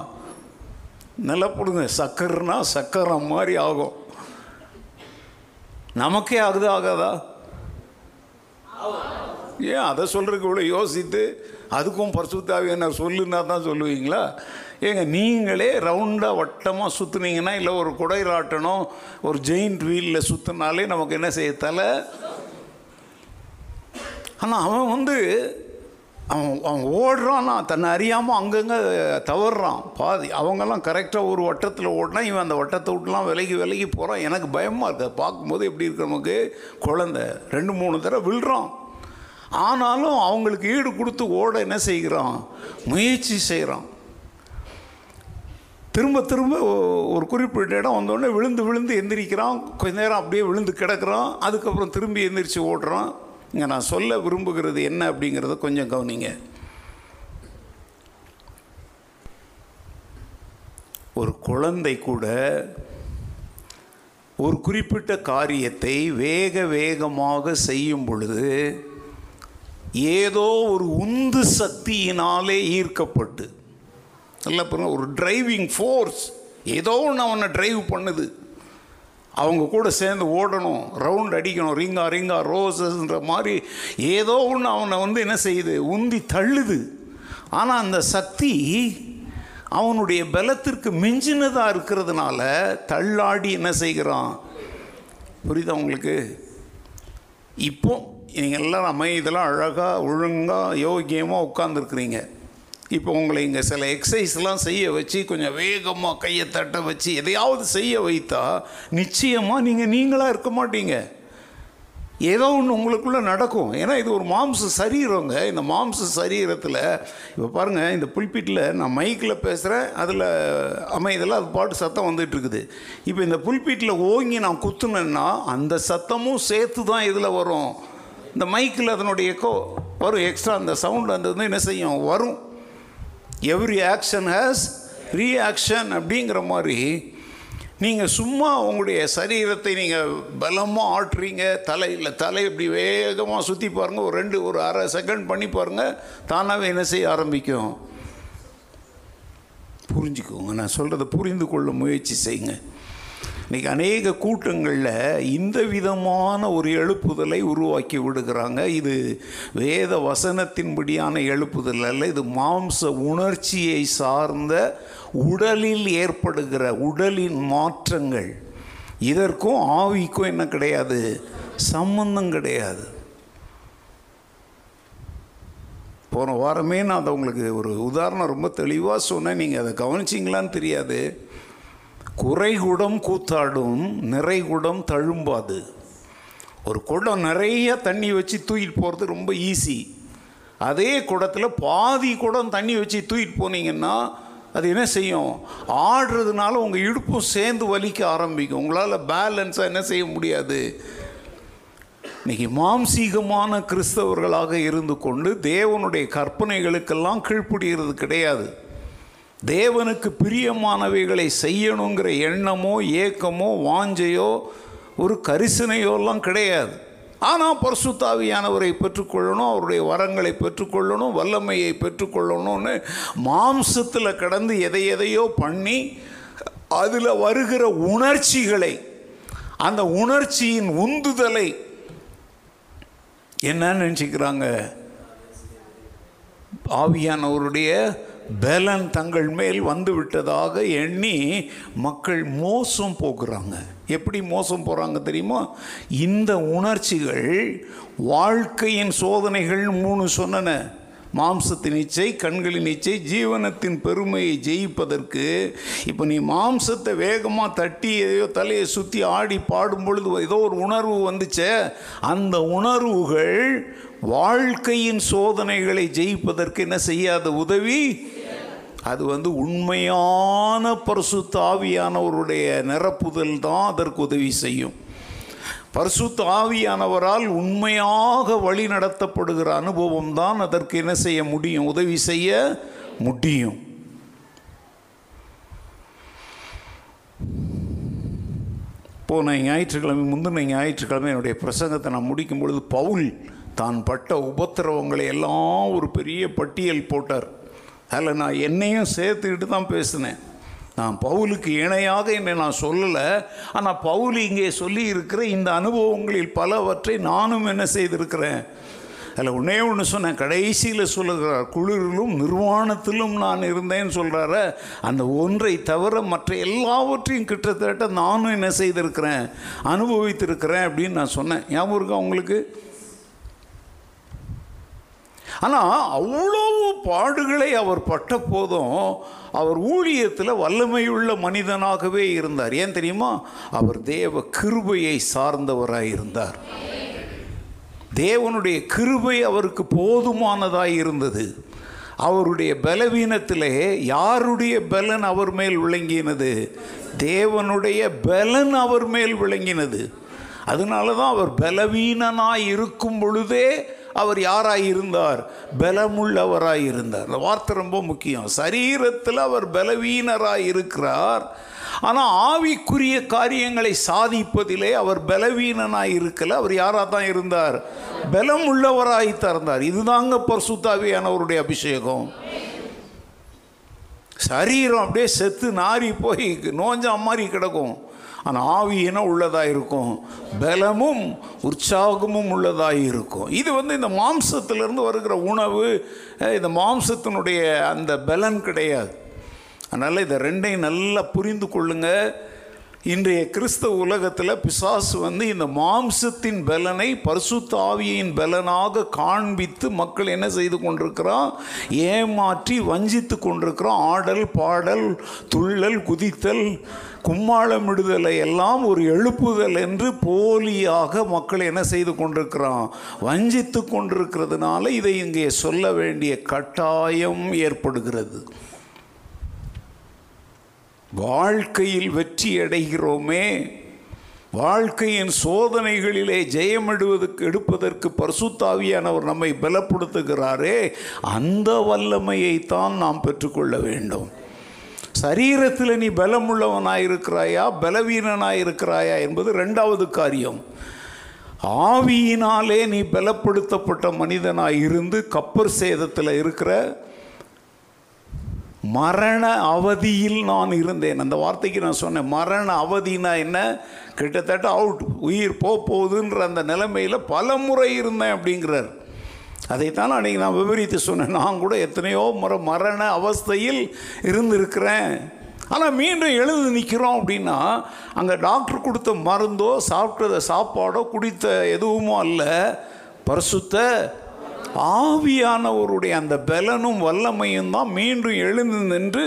நல்லா போடுங்க, சக்கர்னா சக்கரை மாதிரி ஆகும். நமக்கே ஆகுது, ஆகாதா? ஏன் அதை சொல்கிறதுக்கு இவ்வளோ யோசித்து அதுக்கும் பரிசுத்த ஆவியானவர் சொல்லுன்னா தான் சொல்லுவீங்களா? ஏங்க, நீங்களே ரவுண்டாக வட்டமாக சுற்றுனீங்கன்னா, இல்லை ஒரு குடைராட்டணும், ஒரு ஜெயிண்ட் வீலில் சுற்றினாலே நமக்கு என்ன செய்ய தலை. ஆனால் அவன் வந்து அவன் ஓடுறான், தன்னை அறியாமல் அங்கங்கே தவறுறான் பாதி. அவங்கெல்லாம் கரெக்டாக ஒரு வட்டத்தில் ஓடினா இவன் அந்த வட்டத்தை விட்டுலாம் விலகி விலகி போகிறான். எனக்கு பயமாக இருக்குது பார்க்கும்போது. எப்படி இருக்கு நமக்கு? குழந்தை 2-3 தடவை விழுறான், ஆனாலும் அவங்களுக்கு ஈடு கொடுத்து ஓட என்ன செய்கிறான்? முயற்சி செய்கிறான். திரும்ப திரும்ப ஒரு குறிப்பிட்ட இடம் வந்தோடனே விழுந்து விழுந்து எந்திரிக்கிறான். கொஞ்ச நேரம் அப்படியே விழுந்து கிடக்கிறான், அதுக்கப்புறம் திரும்பி எந்திரிச்சு ஓடுறான். இங்கே நான் சொல்ல விரும்புகிறது என்ன அப்படிங்கிறத கொஞ்சம் கவனிங்க. ஒரு குழந்தை கூட ஒரு குறிப்பிட்ட காரியத்தை வேக வேகமாக செய்யும் பொழுது ஏதோ ஒரு உந்து சக்தியினாலே ஈர்க்கப்பட்டு, நல்லா பாருங்க, ஒரு டிரைவிங் ஃபோர்ஸ் ஏதோ ஒன்று அவனை டிரைவ் பண்ணுது. அவங்க கூட சேர்ந்து ஓடணும், ரவுண்ட் அடிக்கணும், ரிங்கா ரிங்கா ரோசஸ்ன்ற மாதிரி ஏதோ ஒன்று அவனை வந்து என்ன செய்யுது? உந்தி தள்ளுது. ஆனால் அந்த சக்தி அவனுடைய பலத்திற்கு மிஞ்சினதாக இருக்கிறதுனால தள்ளாடி என்ன செய்கிறான்? புரியுதா உங்களுக்கு? இப்போ நீங்கள் எல்லோரும் அமைதியெல்லாம் அழகாக ஒழுங்காக யோக்கியமாக உட்காந்துருக்குறீங்க. இப்போ உங்களை இங்கே சில எக்ஸசைஸ்லாம் செய்ய வச்சு, கொஞ்சம் வேகமாக கையை தட்ட வச்சு எதையாவது செய்ய வைத்தா நிச்சயமாக நீங்களாக இருக்க மாட்டீங்க. ஏதோ ஒன்று உங்களுக்குள்ளே நடக்கும். ஏன்னா இது ஒரு மாம்ச சரீரங்க. இந்த மாம்ச சரீரத்தில் இப்போ பாருங்கள், இந்த புல்பிட்டில் நான் மைக்கில் பேசுகிறேன், அதில் அமைதியில் அது பாட்டு சத்தம் வந்துட்டுருக்குது. இப்போ இந்த புல்பிட்டில் ஓங்கி நான் குத்துனேன்னா அந்த சத்தமும் சேர்த்து தான் இதில் வரும். இந்த மைக்கில் அதனுடைய எக்கோ வரும், எக்ஸ்ட்ரா அந்த சவுண்டு அந்த வந்து என்ன செய்யும்? வரும். எவ்ரி ஆக்ஷன் ஹேஸ் ரியாக்ஷன் அப்படிங்கிற மாதிரி, நீங்கள் சும்மா உங்களுடைய சரீரத்தை நீங்கள் பலமாக ஆட்டுறீங்க. தலை இப்படி வேகமாக சுற்றி பாருங்கள், ஒரு அரை செகண்ட் பண்ணி பாருங்கள், தானாகவே என்ன செய்ய ஆரம்பிக்கும். புரிஞ்சுக்கோங்க, நான் சொல்கிறத புரிந்து கொள்ள முயற்சி செய்யுங்க. இன்றைக்கி அநேக கூட்டங்களில் இந்த விதமான ஒரு எழுப்புதலை உருவாக்கி விடுகிறாங்க. இது வேத வசனத்தின்படியான எழுப்புதல் அல்ல. இது மாம்ச உணர்ச்சியை சார்ந்த உடலில் ஏற்படுகிற உடலின் மாற்றங்கள். இதற்கும் ஆவிக்கும் என்ன கிடையாது? சம்பந்தம் கிடையாது. போன வாரமே நான் அதை உங்களுக்கு ஒரு உதாரணம் ரொம்ப தெளிவாக சொன்னேன். நீங்கள் அதை கவனிச்சிங்களான்னு தெரியாது. குறைகுடம் கூத்தாடும், நிறைகுடம் தழும்பாது. ஒரு குடம் நிறைய தண்ணி வச்சு தூக்கிட்டு போகிறது ரொம்ப ஈஸி. அதே குடத்தில் பாதி குடம் தண்ணி வச்சு தூக்கிட்டு போனீங்கன்னா அது என்ன செய்யும்? ஆடுறதுனால உங்கள் இடுப்பும் சேர்ந்து வலிக்க ஆரம்பிக்கும். உங்களால் பேலன்ஸாக என்ன செய்ய முடியாது. இன்றைக்கி மாம்சீகமான கிறிஸ்தவர்களாக இருந்து கொண்டு தேவனுடைய கற்பனைகளுக்கெல்லாம் கீழ்ப்படிகிறது கிடையாது. தேவனுக்கு பிரியமானவைகளை செய்யணுங்கிற எண்ணமோ ஏக்கமோ வாஞ்சையோ ஒரு கரிசனையோலாம் கிடையாது. ஆனால் பரிசுத்த ஆவியானவரை பெற்றுக்கொள்ளணும், அவருடைய வரங்களை பெற்றுக்கொள்ளணும், வல்லமையை பெற்றுக்கொள்ளணும்னு மாம்சத்தில் கடந்து எதையோ பண்ணி அதில் வருகிற உணர்ச்சிகளை, அந்த உணர்ச்சியின் உந்துதலை என்ன நினச்சிக்கிறாங்க? ஆவியானவருடைய பலன் தங்கள் மேல் வந்துவிட்டதாக எண்ணி மக்கள் மோசம் போகிறாங்க. எப்படி மோசம் போகிறாங்க தெரியுமா? இந்த உணர்ச்சிகள் வாழ்க்கையின் சோதனைகள் 3 சொன்னன. மாம்சத்தின் இச்சை, கண்களின் இச்சை, ஜீவனத்தின் பெருமையை ஜெயிப்பதற்கு. இப்போ நீ மாம்சத்தை வேகமாக தட்டி எதையோ தலையை சுற்றி ஆடி பாடும் பொழுது ஏதோ ஒரு உணர்வு வந்துச்சே, அந்த உணர்வுகள் வாழ்க்கையின் சோதனைகளை ஜெயிப்பதற்கு என்ன செய்யாத உதவி. அது வந்து உண்மையான பரிசுத்த ஆவியானவருடைய நிரப்புதல் தான் அதற்கு உதவி செய்யும். பரிசுத்த ஆவியானவரால் உண்மையாக வழி நடத்தப்படுகிற அனுபவம் தான் அதற்கு என்ன செய்ய முடியும்? உதவி செய்ய முடியும். போன ஞாயிற்றுக்கிழமை முந்தின ஞாயிற்றுக்கிழமை என்னுடைய பிரசங்கத்தை நான் முடிக்கும் பொழுது பவுல் தான் பட்ட உபத்திரவங்களை எல்லாம் ஒரு பெரிய பட்டியல் போட்டார். அதில் நான் என்னையும் சேர்த்துக்கிட்டு தான் பேசினேன். நான் பவுலுக்கு இணையாக என்னை நான் சொல்லலை, ஆனால் பவுல் இங்கே சொல்லி இருக்கிற இந்த அனுபவங்களில் பலவற்றை நானும் என்ன செய்திருக்கிறேன். அதில் ஒன்றே ஒன்று சொன்னேன், கடைசியில் சொல்லுகிறார், குளிரிலும் நிர்வாணத்திலும் நான் இருந்தேன்னு சொல்கிறார. அந்த ஒன்றை தவிர மற்ற எல்லாவற்றையும் கிட்டத்தட்ட நானும் என்ன செய்திருக்கிறேன், அனுபவித்திருக்கிறேன் அப்படின்னு நான் சொன்னேன். ஞாபகம் இருக்கா அவங்களுக்கு? ஆனால் அவ்வளோ பாடுகளை அவர் பட்ட போதும் அவர் ஊழியத்தில் வல்லமையுள்ள மனிதனாகவே இருந்தார். ஏன் தெரியுமா? அவர் தேவ கிருபையை சார்ந்தவராயிருந்தார். தேவனுடைய கிருபை அவருக்கு போதுமானதாய் இருந்தது. அவருடைய பலவீனத்திலே யாருடைய பலன் அவர் மேல் விளங்கினது? தேவனுடைய பலன் அவர் மேல் விளங்கினது. அதனால தான் அவர் பலவீனனாய் இருக்கும் பொழுதே அவர் யாராயிருந்தார்? பலமுள்ளவராயிருந்தார். அந்த வார்த்தை ரொம்ப முக்கியம். சரீரத்தில் அவர் பலவீனராய் இருக்கிறார், ஆனால் ஆவிக்குரிய காரியங்களை சாதிப்பதிலே அவர் பலவீனனாய் இருக்கல. அவர் யாராக தான் இருந்தார்? பலம் உள்ளவராய் திறந்தார். இதுதாங்க பரிசுத்தாவியானவருடைய அபிஷேகம். சரீரம் அப்படியே செத்து நாரி போய் நோஞ்சா மாதிரி கிடக்கும், ஆனால் ஆவியின உள்ளதாக இருக்கும், பலமும் உற்சாகமும் உள்ளதாக இருக்கும். இது வந்து இந்த மாம்சத்திலிருந்து வருகிற உணவு, இந்த மாம்சத்தினுடைய அந்த பலன் கிடையாது. அதனால் இதை ரெண்டையும் நல்லா புரிந்து கொள்ளுங்கள். இன்றைய கிறிஸ்தவ உலகத்தில் பிசாசு வந்து இந்த மாம்சத்தின் பலனை பரிசுத்த ஆவியின் பலனாக காண்பித்து மக்கள் என்ன செய்து கொண்டிருக்கிறான்? ஏமாற்றி வஞ்சித்து கொண்டிருக்கிறான். ஆடல், பாடல், துள்ளல், குதித்தல், கும்மாளமிடுதலை எல்லாம் ஒரு எழுப்புதல் என்று போலியாக மக்கள் என்ன செய்து கொண்டிருக்கிறான்? வஞ்சித்து கொண்டிருக்கிறதுனால இதை இங்கே சொல்ல வேண்டிய கட்டாயம் ஏற்படுகிறது. வாழ்க்கையில் வெற்றி அடைகிறோமே, வாழ்க்கையின் சோதனைகளிலே ஜெயமெடுப்பதற்கு பரிசுத்த ஆவியானவர் நம்மை பலப்படுத்துகிறாரே, அந்த வல்லமையைத்தான் நாம் பெற்றுக்கொள்ள வேண்டும். சரீரத்தில் நீ பலமுள்ளவனாயிருக்கிறாயா பலவீனனாயிருக்கிறாயா என்பது ரெண்டாவது காரியம். ஆவியினாலே நீ பலப்படுத்தப்பட்ட மனிதனாயிருந்து கப்பர் சேதத்தில் இருக்கிற மரண அவதியில் நான் இருந்தேன். அந்த வார்த்தைக்கு நான் சொன்னேன், மரண அவதினா என்ன? கிட்டத்தட்ட அவுட், உயிர் போகுதுன்ற அந்த நிலைமையில் பல முறை இருந்தேன் அப்படிங்கிறார். அதைத்தான் அன்றைக்கி நான் விவரித்து சொன்னேன். நான் கூட எத்தனையோ முறை மரண அவஸ்தையில் இருந்திருக்கிறேன், ஆனால் மீண்டும் எழுந்து நிற்கிறோம் அப்படின்னா அங்கே டாக்டர் கொடுத்த மருந்தோ சாப்பிட்டத சாப்பாடோ குடித்த எதுவுமோ அல்ல, பரிசுத்த ஆவியானவருடைய அந்த பலனும் வல்லமையும் தான் மீண்டும் எழுந்து நின்று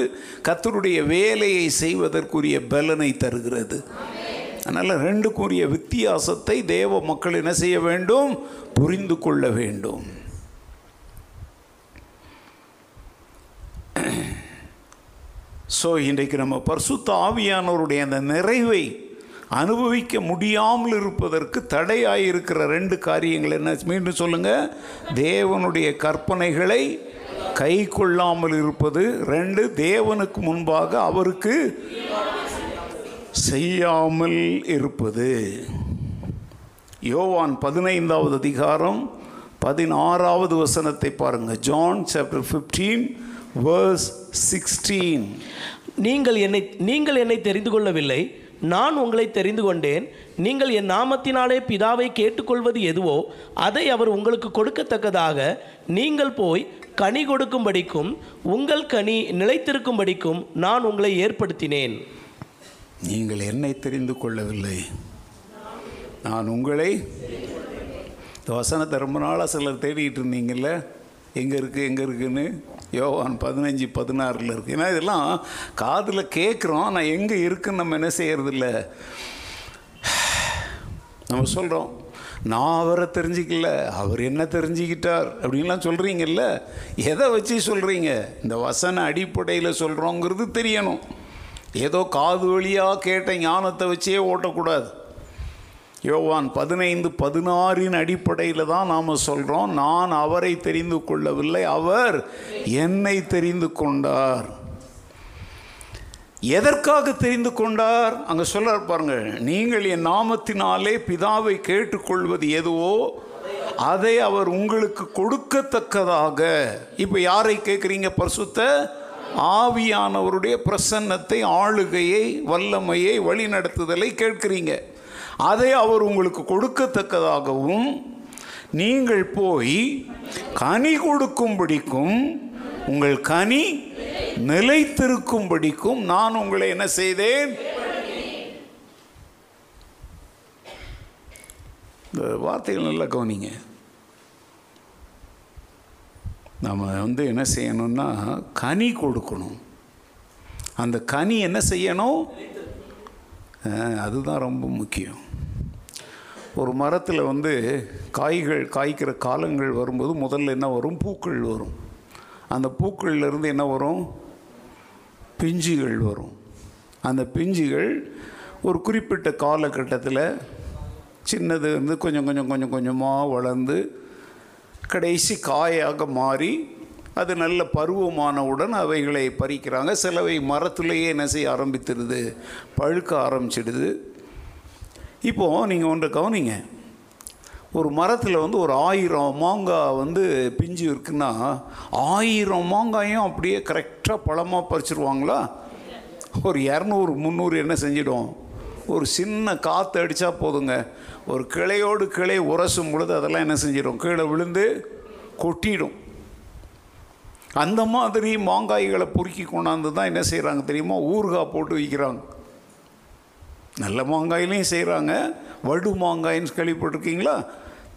கர்த்தருடைய வேலையை செய்வதற்குரிய பலனை தருகிறது. அதனால் ரெண்டுக்குரிய வித்தியாசத்தை தேவ மக்கள் என்ன செய்ய வேண்டும்? புரிந்து கொள்ள வேண்டும். ஸோ இன்றைக்கு நம்ம பரிசுத்த ஆவியானவருடைய அந்த நிறைவை அனுபவிக்க முடியாமல் இருப்பதற்கு தடையாயிருக்கிற ரெண்டு காரியங்கள் என்ன? மீண்டும் சொல்லுங்கள், தேவனுடைய கற்பனைகளை கை கொள்ளாமல் இருப்பது. ரெண்டு, தேவனுக்கு முன்பாக அவருக்கு செய்யாமல் இருப்பது. யோவான் 15வது அதிகாரம் 16வது வசனத்தை பாருங்கள். John chapter 15 verse 16. நீங்கள் என்னை தெரிந்து கொள்ளவில்லை, நான் உங்களை தெரிந்து கொண்டேன். நீங்கள் என் நாமத்தினாலே பிதாவை கேட்டுக்கொள்வது எதுவோ அதை அவர் உங்களுக்கு கொடுக்கத்தக்கதாக நீங்கள் போய் கனி கொடுக்கும்படிக்கும் உங்கள் கனி நிலைத்திருக்கும்படிக்கும் நான் உங்களை ஏற்படுத்தினேன். நீங்கள் என்னை தெரிந்து கொள்ளவில்லை, நான் உங்களை. இந்த வசனத்தை ரொம்ப நாளாக சிலர் தேடிக்கிட்டு இருந்தீங்கல்ல, எங்கே இருக்குது எங்கே இருக்குன்னு. யோவான் 15:16 இருக்குது. ஏன்னா இதெல்லாம் காதில் கேட்குறோம், நான் எங்கே இருக்குன்னு நம்ம என்ன செய்யறதில்ல. நம்ம சொல்கிறோம், நான் அவரை தெரிஞ்சிக்கல, அவர் என்ன தெரிஞ்சுக்கிட்டார் அப்படின்லாம் சொல்கிறீங்கல்ல. எதை வச்சு சொல்கிறீங்க? இந்த வசன அடிப்படையில் சொல்கிறோங்கிறது தெரியணும். ஏதோ காது வழியாக கேட்ட ஞானத்தை வச்சே ஓட்டக்கூடாது. யோவான் 15:16 அடிப்படையில் தான் நாம் சொல்கிறோம், நான் அவரை தெரிந்து கொள்ளவில்லை, அவர் என்னை தெரிந்து கொண்டார். எதற்காக தெரிந்து கொண்டார்? அங்கே சொல்ல பாருங்கள், நீங்கள் என் நாமத்தினாலே பிதாவை கேட்டுக்கொள்வது எதுவோ அதை அவர் உங்களுக்கு கொடுக்கத்தக்கதாக. இப்போ யாரை கேட்குறீங்க? பரிசுத்த ஆவியானவருடைய பிரசன்னத்தை, ஆளுகையை, வல்லமையை, வழிநடத்துதலை கேட்குறீங்க. அதை அவர் உங்களுக்கு கொடுக்கத்தக்கதாகவும் நீங்கள் போய் கனி கொடுக்கும்படிக்கும் உங்கள் கனி நிலைத்திருக்கும்படிக்கும் நான் உங்களை என்ன செய்தேன். இந்த வார்த்தைகள் நல்லா கவனிங்க. நாம் என்ன செய்யணும்னா கனி கொடுக்கணும். அந்த கனி என்ன செய்யணும்? அதுதான் ரொம்ப முக்கியம். ஒரு மரத்தில் காய்கள் காய்க்கிற காலங்கள் வரும்போது முதல்ல என்ன வரும்? பூக்கள் வரும். அந்த பூக்கள்லேருந்து என்ன வரும்? பிஞ்சுகள் வரும். அந்த பிஞ்சுகள் ஒரு குறிப்பிட்ட காலகட்டத்தில் சின்னது கொஞ்சம் கொஞ்சம் கொஞ்சம் கொஞ்சமாக வளர்ந்து கடைசி காயாக மாறி அது நல்ல பருவமானவுடன் அவைகளை பறிக்கிறாங்க. சிலவை மரத்துலேயே என்ன செய்ய ஆரம்பித்துடுது, பழுக்க ஆரம்பிச்சிடுது. இப்போது நீங்கள் ஒன்று கவனிங்க, ஒரு மரத்தில் ஒரு 1000 மாங்காய் பிஞ்சு இருக்குன்னா 1000 மாங்காயும் அப்படியே கரெக்டாக பழமாக பறிச்சிடுவாங்களா? ஒரு 200-300 என்ன செஞ்சிடும்? ஒரு சின்ன காற்று அடித்தா போதுங்க, ஒரு கிளையோடு கிளை உரசும் பொழுது அதெல்லாம் என்ன செஞ்சிடும்? கீழே விழுந்து கொட்டிடும். அந்த மாதிரி மாங்காய்களை பொறுக்கி கொண்டாந்து தான் என்ன செய்கிறாங்க தெரியுமா? ஊறுகாய் போட்டு விற்கிறாங்க. நல்ல மாங்காயிலையும் செய்கிறாங்க, வடு மாங்காயின்னு கேள்விப்பட்டிருக்கீங்களா?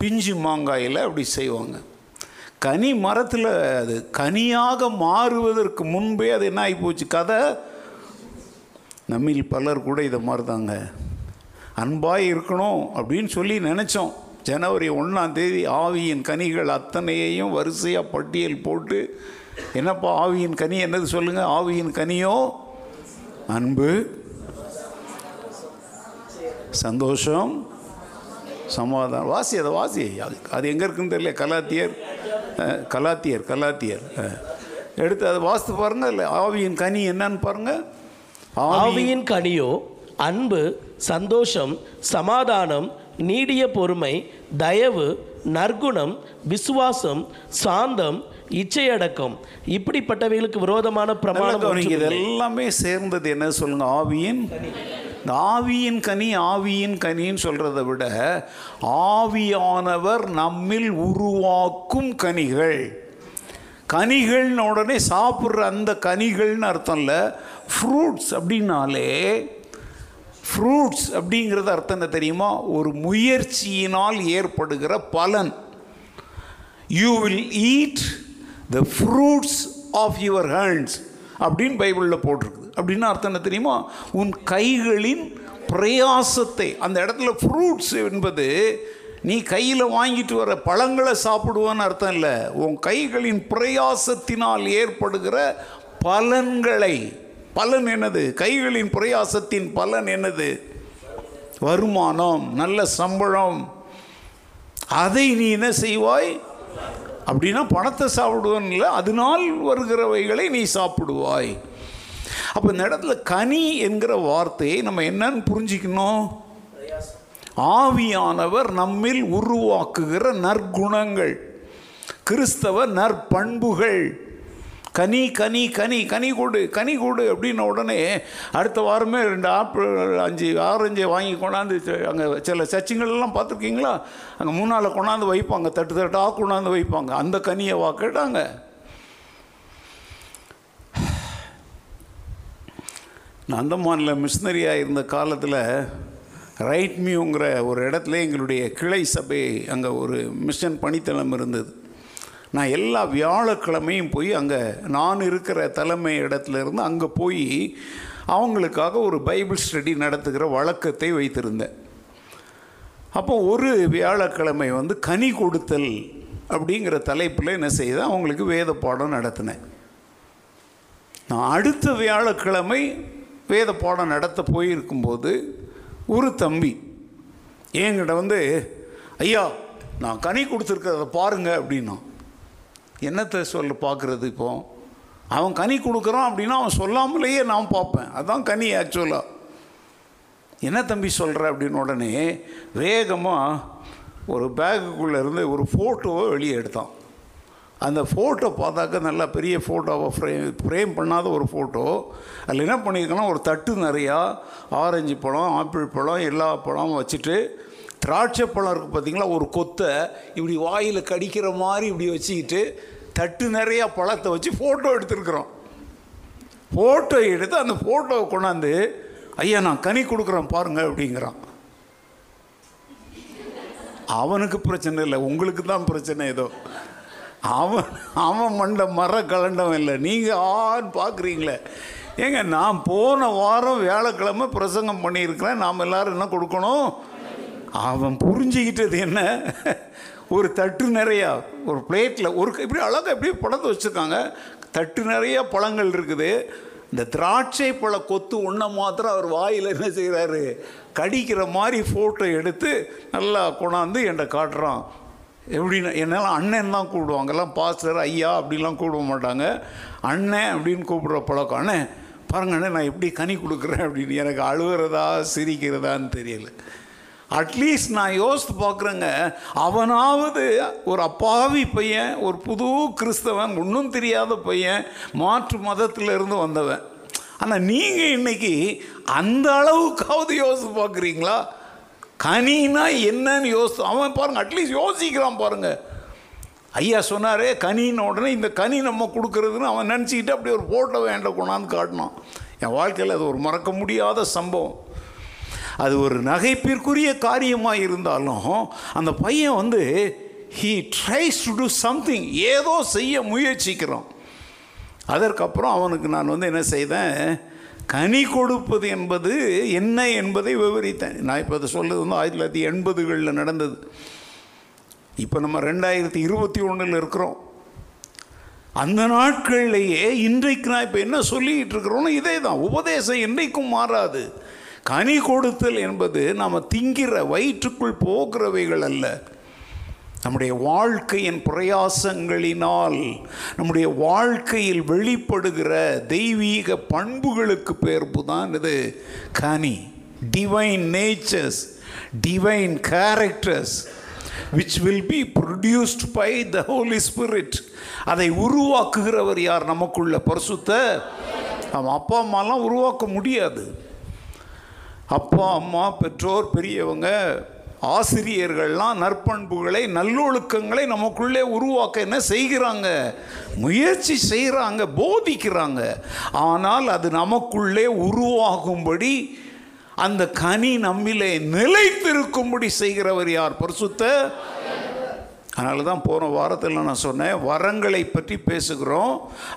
பிஞ்சு மாங்காயில் அப்படி செய்வாங்க. கனி மரத்தில் அது கனியாக மாறுவதற்கு முன்பே அது என்ன ஆகிப்போச்சு கதை. நம்மில் பலர் கூட இதை மாறுதாங்க. அன்பாக இருக்கணும் அப்படின்னு சொல்லி நினச்சோம். ஜனவரி 1 ஆவியின் கனிகள் அத்தனையையும் வரிசையாக பட்டியல் போட்டு, என்னப்பா ஆவியின் கனி என்னது சொல்லுங்கள்? ஆவியின் கனியோ அன்பு, சந்தோஷம், சமாதானம். வாசி அதை, வாசி. அது எங்கே இருக்குன்னு தெரியல. கலாத்தியர் எடுத்து அதை வாசித்து பாருங்கள். இல்லை, ஆவியின் கனி என்னன்னு பாருங்கள். ஆவியின் கனியோ அன்பு, சந்தோஷம், சமாதானம், நீடிய பொறுமை, தயவு, நற்குணம், விசுவாசம், சாந்தம், இச்சையடக்கம். இப்படிப்பட்டவைகளுக்கு விரோதமான பிரமாணம் இதெல்லாமே சேர்ந்தது என்ன சொல்லுங்க? ஆவியின். இந்த ஆவியின் கனி, ஆவியின் கனின்னு சொல்கிறத விட ஆவியானவர் நம்மில் உருவாக்கும் கனிகள். கனிகள்னு உடனே சாப்பிட்ற அந்த கனிகள்னு அர்த்தம் இல்லை. ஃப்ரூட்ஸ் அப்படின்னாலே, ஃப்ரூட்ஸ் அப்படிங்கிறது அர்த்தம் என்ன தெரியுமா? ஒரு முயற்சியினால் ஏற்படுகிற பலன். You will eat the fruits of your hands அப்படின்னு பைபிளில் போட்டிருக்குது. அப்படின்னு அர்த்தம் என்ன தெரியுமா? உன் கைகளின் பிரயாசத்தை. அந்த இடத்துல ஃப்ரூட்ஸ் என்பது நீ கையில் வாங்கிட்டு வர பழங்களை சாப்பிடுவான்னு அர்த்தம் இல்லை. உன் கைகளின் பிரயாசத்தினால் ஏற்படுகிற பலன்களை. பலன் என்னது? கைகளின் பிரயாசத்தின் பலன் என்னது? வருமானம், நல்ல சம்பளம். அதை நீ என்ன செய்வாய் அப்படின்னா பணத்தை சாப்பிடுவான்னு இல்லை, அதனால் வருகிறவைகளை நீ சாப்பிடுவாய். அப்போ இந்த இடத்துல கனி என்கிற வார்த்தையை நம்ம என்னன்னு புரிஞ்சிக்கணும்? ஆவியானவர் நம்மில் உருவாக்குகிற நற்குணங்கள், கிறிஸ்தவ நற்பண்புகள். கனி கனி கனி கனி கொடு கனி கொடு அப்படின்ன உடனே அடுத்த வாரமே 2 ஆப்பிள் 5 ஆரஞ்சு வாங்கி கொண்டாந்து அங்கே சில சர்ச்சுங்கள்லாம் பார்த்துருக்கீங்களா? அங்கே முன்னால் கொண்டாந்து வைப்பாங்க, தட்டு தட்டாக கொண்டாந்து வைப்பாங்க. அந்த கனியை வாக்கிட்டாங்க. நான் அந்தமானில் மிஷினரியாக இருந்த காலத்தில் ரைட்மியூங்கிற ஒரு இடத்துல எங்களுடைய கிளை சபை, அங்கே ஒரு மிஷன் பணித்தளம் இருந்தது. நான் எல்லா வியாழக்கிழமையும் போய் அங்கே நான் இருக்கிற தலைமை இடத்துல இருந்து அங்கே போய் அவங்களுக்காக ஒரு பைபிள் ஸ்டடி நடத்துகிற வழக்கத்தை வைத்திருந்தேன். அப்போ ஒரு வியாழக்கிழமை கனி கொடுத்தல் அப்படிங்கிற தலைப்பில் என்ன செய்தேன், அவங்களுக்கு வேத பாடம் நடத்தினேன். நான் அடுத்த வியாழக்கிழமை வேத பாடம் நடத்த போயிருக்கும்போது ஒரு தம்பி என்கிட்ட ஐயா நான் கனி கொடுத்துருக்கிறத பாருங்கள் அப்படின்னா. என்னத்தை சொல்ல பார்க்குறது? இப்போ அவன் கனி கொடுக்குறான் அப்படின்னா அவன் சொல்லாமலேயே நான் பார்ப்பேன். அதுதான் கனி ஆக்சுவலாக. என்ன தம்பி சொல்கிற அப்படின்னு உடனே வேகமாக ஒரு பேக்குக்குள்ளே இருந்து ஒரு ஃபோட்டோவை வெளியே எடுத்தான். அந்த ஃபோட்டோ பார்த்தாக்க நல்லா பெரிய ஃபோட்டோவை ஃப்ரேம் பண்ணாத ஒரு ஃபோட்டோ. அதில் என்ன பண்ணியிருக்கேன்னா ஒரு தட்டு நிறையா ஆரஞ்சு பழம், ஆப்பிள் பழம், எல்லா பழமும் வச்சுட்டு திராட்சை பழம் இருக்குது பார்த்திங்களா, ஒரு கொத்தை இப்படி வாயில் கடிக்கிற மாதிரி இப்படி வச்சுக்கிட்டு தட்டு நிறையா பழத்தை வச்சு ஃபோட்டோ எடுத்துருக்குறோம். ஃபோட்டோ எடுத்து அந்த ஃபோட்டோவை கொண்டாந்து ஐயா நான் கனி கொடுக்குறேன் பாருங்கள் அப்படிங்கிறான். அவனுக்கு பிரச்சனை இல்லை, உங்களுக்கு தான் பிரச்சனை. ஏதோ அவன் அவன் மண்ட மர கலண்டவன் இல்லை, நீங்கள் ஆண் பார்க்குறீங்களே. ஏங்க நான் போன வாரம் வியாழக்கிழமை பிரசங்கம் பண்ணியிருக்கிறேன், நாம் எல்லோரும் என்ன கொடுக்கணும். அவன் புரிஞ்சுக்கிட்டது என்ன, ஒரு தட்டு நிறையா ஒரு பிளேட்டில் ஒரு இப்படி அழகாக எப்படி பழத்தை வச்சுருக்காங்க, தட்டு நிறையா பழங்கள் இருக்குது. இந்த திராட்சை பழ கொத்து ஒன்றை மாத்திரம் அவர் வாயில் என்ன செய்கிறாரு, கடிக்கிற மாதிரி ஃபோட்டோ எடுத்து நல்லா கொண்டாந்து என்னை காட்டுறான். எப்படின்னா என்னெல்லாம் அண்ணன் தான் கூப்பிடுவாங்க, எல்லாம் பாஸ்டர் ஐயா அப்படிலாம் கூப்பிட மாட்டாங்க. அண்ணன் அப்படின்னு கூப்பிடுற பழக்கம். அண்ணே பாருங்க அண்ணே நான் எப்படி கனி கொடுக்குறேன் அப்படின்னு. எனக்கு அழுகிறதா சிரிக்கிறதான்னு தெரியல. அட்லீஸ்ட் நான் யோசித்து பார்க்குறேங்க, அவனாவது ஒரு அப்பாவி பையன், ஒரு புது கிறிஸ்தவன், ஒன்றும் தெரியாத பையன், மாற்று மதத்திலிருந்து வந்தவன். ஆனால் நீங்கள் இன்றைக்கி அந்த அளவுக்காவது யோசித்து பார்க்குறீங்களா? கனினா என்னன்னு அவன் பாருங்கள் அட்லீஸ்ட் யோசிக்கிறான் பாருங்கள். ஐயா சொன்னாரே கனின்னு உடனே இந்த கனி நம்ம கொடுக்குறதுன்னு அவன் நினச்சிக்கிட்டு அப்படி ஒரு ஃபோட்டோ வேண்ட கொண்டாந்து காட்டினான். என் வாழ்க்கையில் அது ஒரு மறக்க முடியாத சம்பவம். அது ஒரு நகைப்பிற்குரிய காரியமாக இருந்தாலும் அந்த பையன் வந்து he tries to do something, ஏதோ செய்ய முயற்சிக்கிறான். அதற்கப்புறம் அவனுக்கு நான் வந்து என்ன செய்தேன், கனி கொடுப்பது என்பது என்ன என்பதை விவரித்தேன். நான் இப்போ அதை சொல்கிறது வந்து 1980களில் நடந்தது. இப்போ நம்ம 2021 இருக்கிறோம். அந்த நாட்கள்லேயே இன்றைக்கு நான் இப்போ என்ன சொல்லிக்கிட்டு இருக்கிறோன்னு இதே தான் உபதேசம், என்றைக்கும் மாறாது. கனி கொடுத்தல் என்பது நாம் திங்கிற வயிற்றுக்குள் போகிறவைகள் அல்ல. நம்முடைய வாழ்க்கையின் பிரயாசங்களினால் நம்முடைய வாழ்க்கையில் வெளிப்படுகிற தெய்வீக பண்புகளுக்கு பெயர்ப்பு தான் இது கனி. Divine natures, divine characters which will be produced by the Holy Spirit. அதை உருவாக்குகிறவர் யார்? நமக்குள்ள பரிசுத்த நம்ம அப்பா அம்மாலாம் உருவாக்க முடியாது. அப்பா அம்மா, பெற்றோர், பெரியவங்க, ஆசிரியர்கள்லாம் நற்பண்புகளை, நல்லொழுக்கங்களை நமக்குள்ளே உருவாக்க என்ன செய்கிறாங்க, முயற்சி செய்கிறாங்க, போதிக்கிறாங்க. ஆனால் அது நமக்குள்ளே உருவாகும்படி அந்த கனி நம்மிலே நிலைத்திருக்கும்படி செய்கிறவர் யார்? பரிசுத்த. அதனால தான் போன வாரத்தில் நான் சொன்னேன், வரங்களை பற்றி பேசுகிறோம்,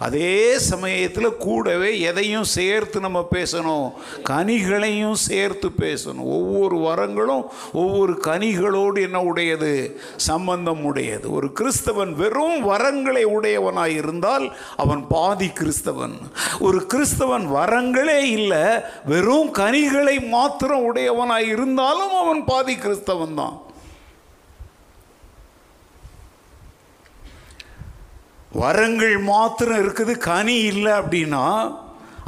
அதே சமயத்தில் கூடவே எதையும் சேர்த்து நம்ம பேசணும், கனிகளையும் சேர்த்து பேசணும். ஒவ்வொரு வரங்களும் ஒவ்வொரு கனிகளோடு என்ன உடையது, சம்பந்தம் உடையது. ஒரு கிறிஸ்தவன் வெறும் வரங்களை உடையவனாக இருந்தால் அவன் பாதி கிறிஸ்தவன். ஒரு கிறிஸ்தவன் வரங்களே இல்லை, வெறும் கனிகளை மாத்திரம் உடையவனாக இருந்தாலும் அவன் பாதி கிறிஸ்தவன் தான். வரங்கள் மாத்திரம் இருக்குது, கனி இல்லை அப்படின்னா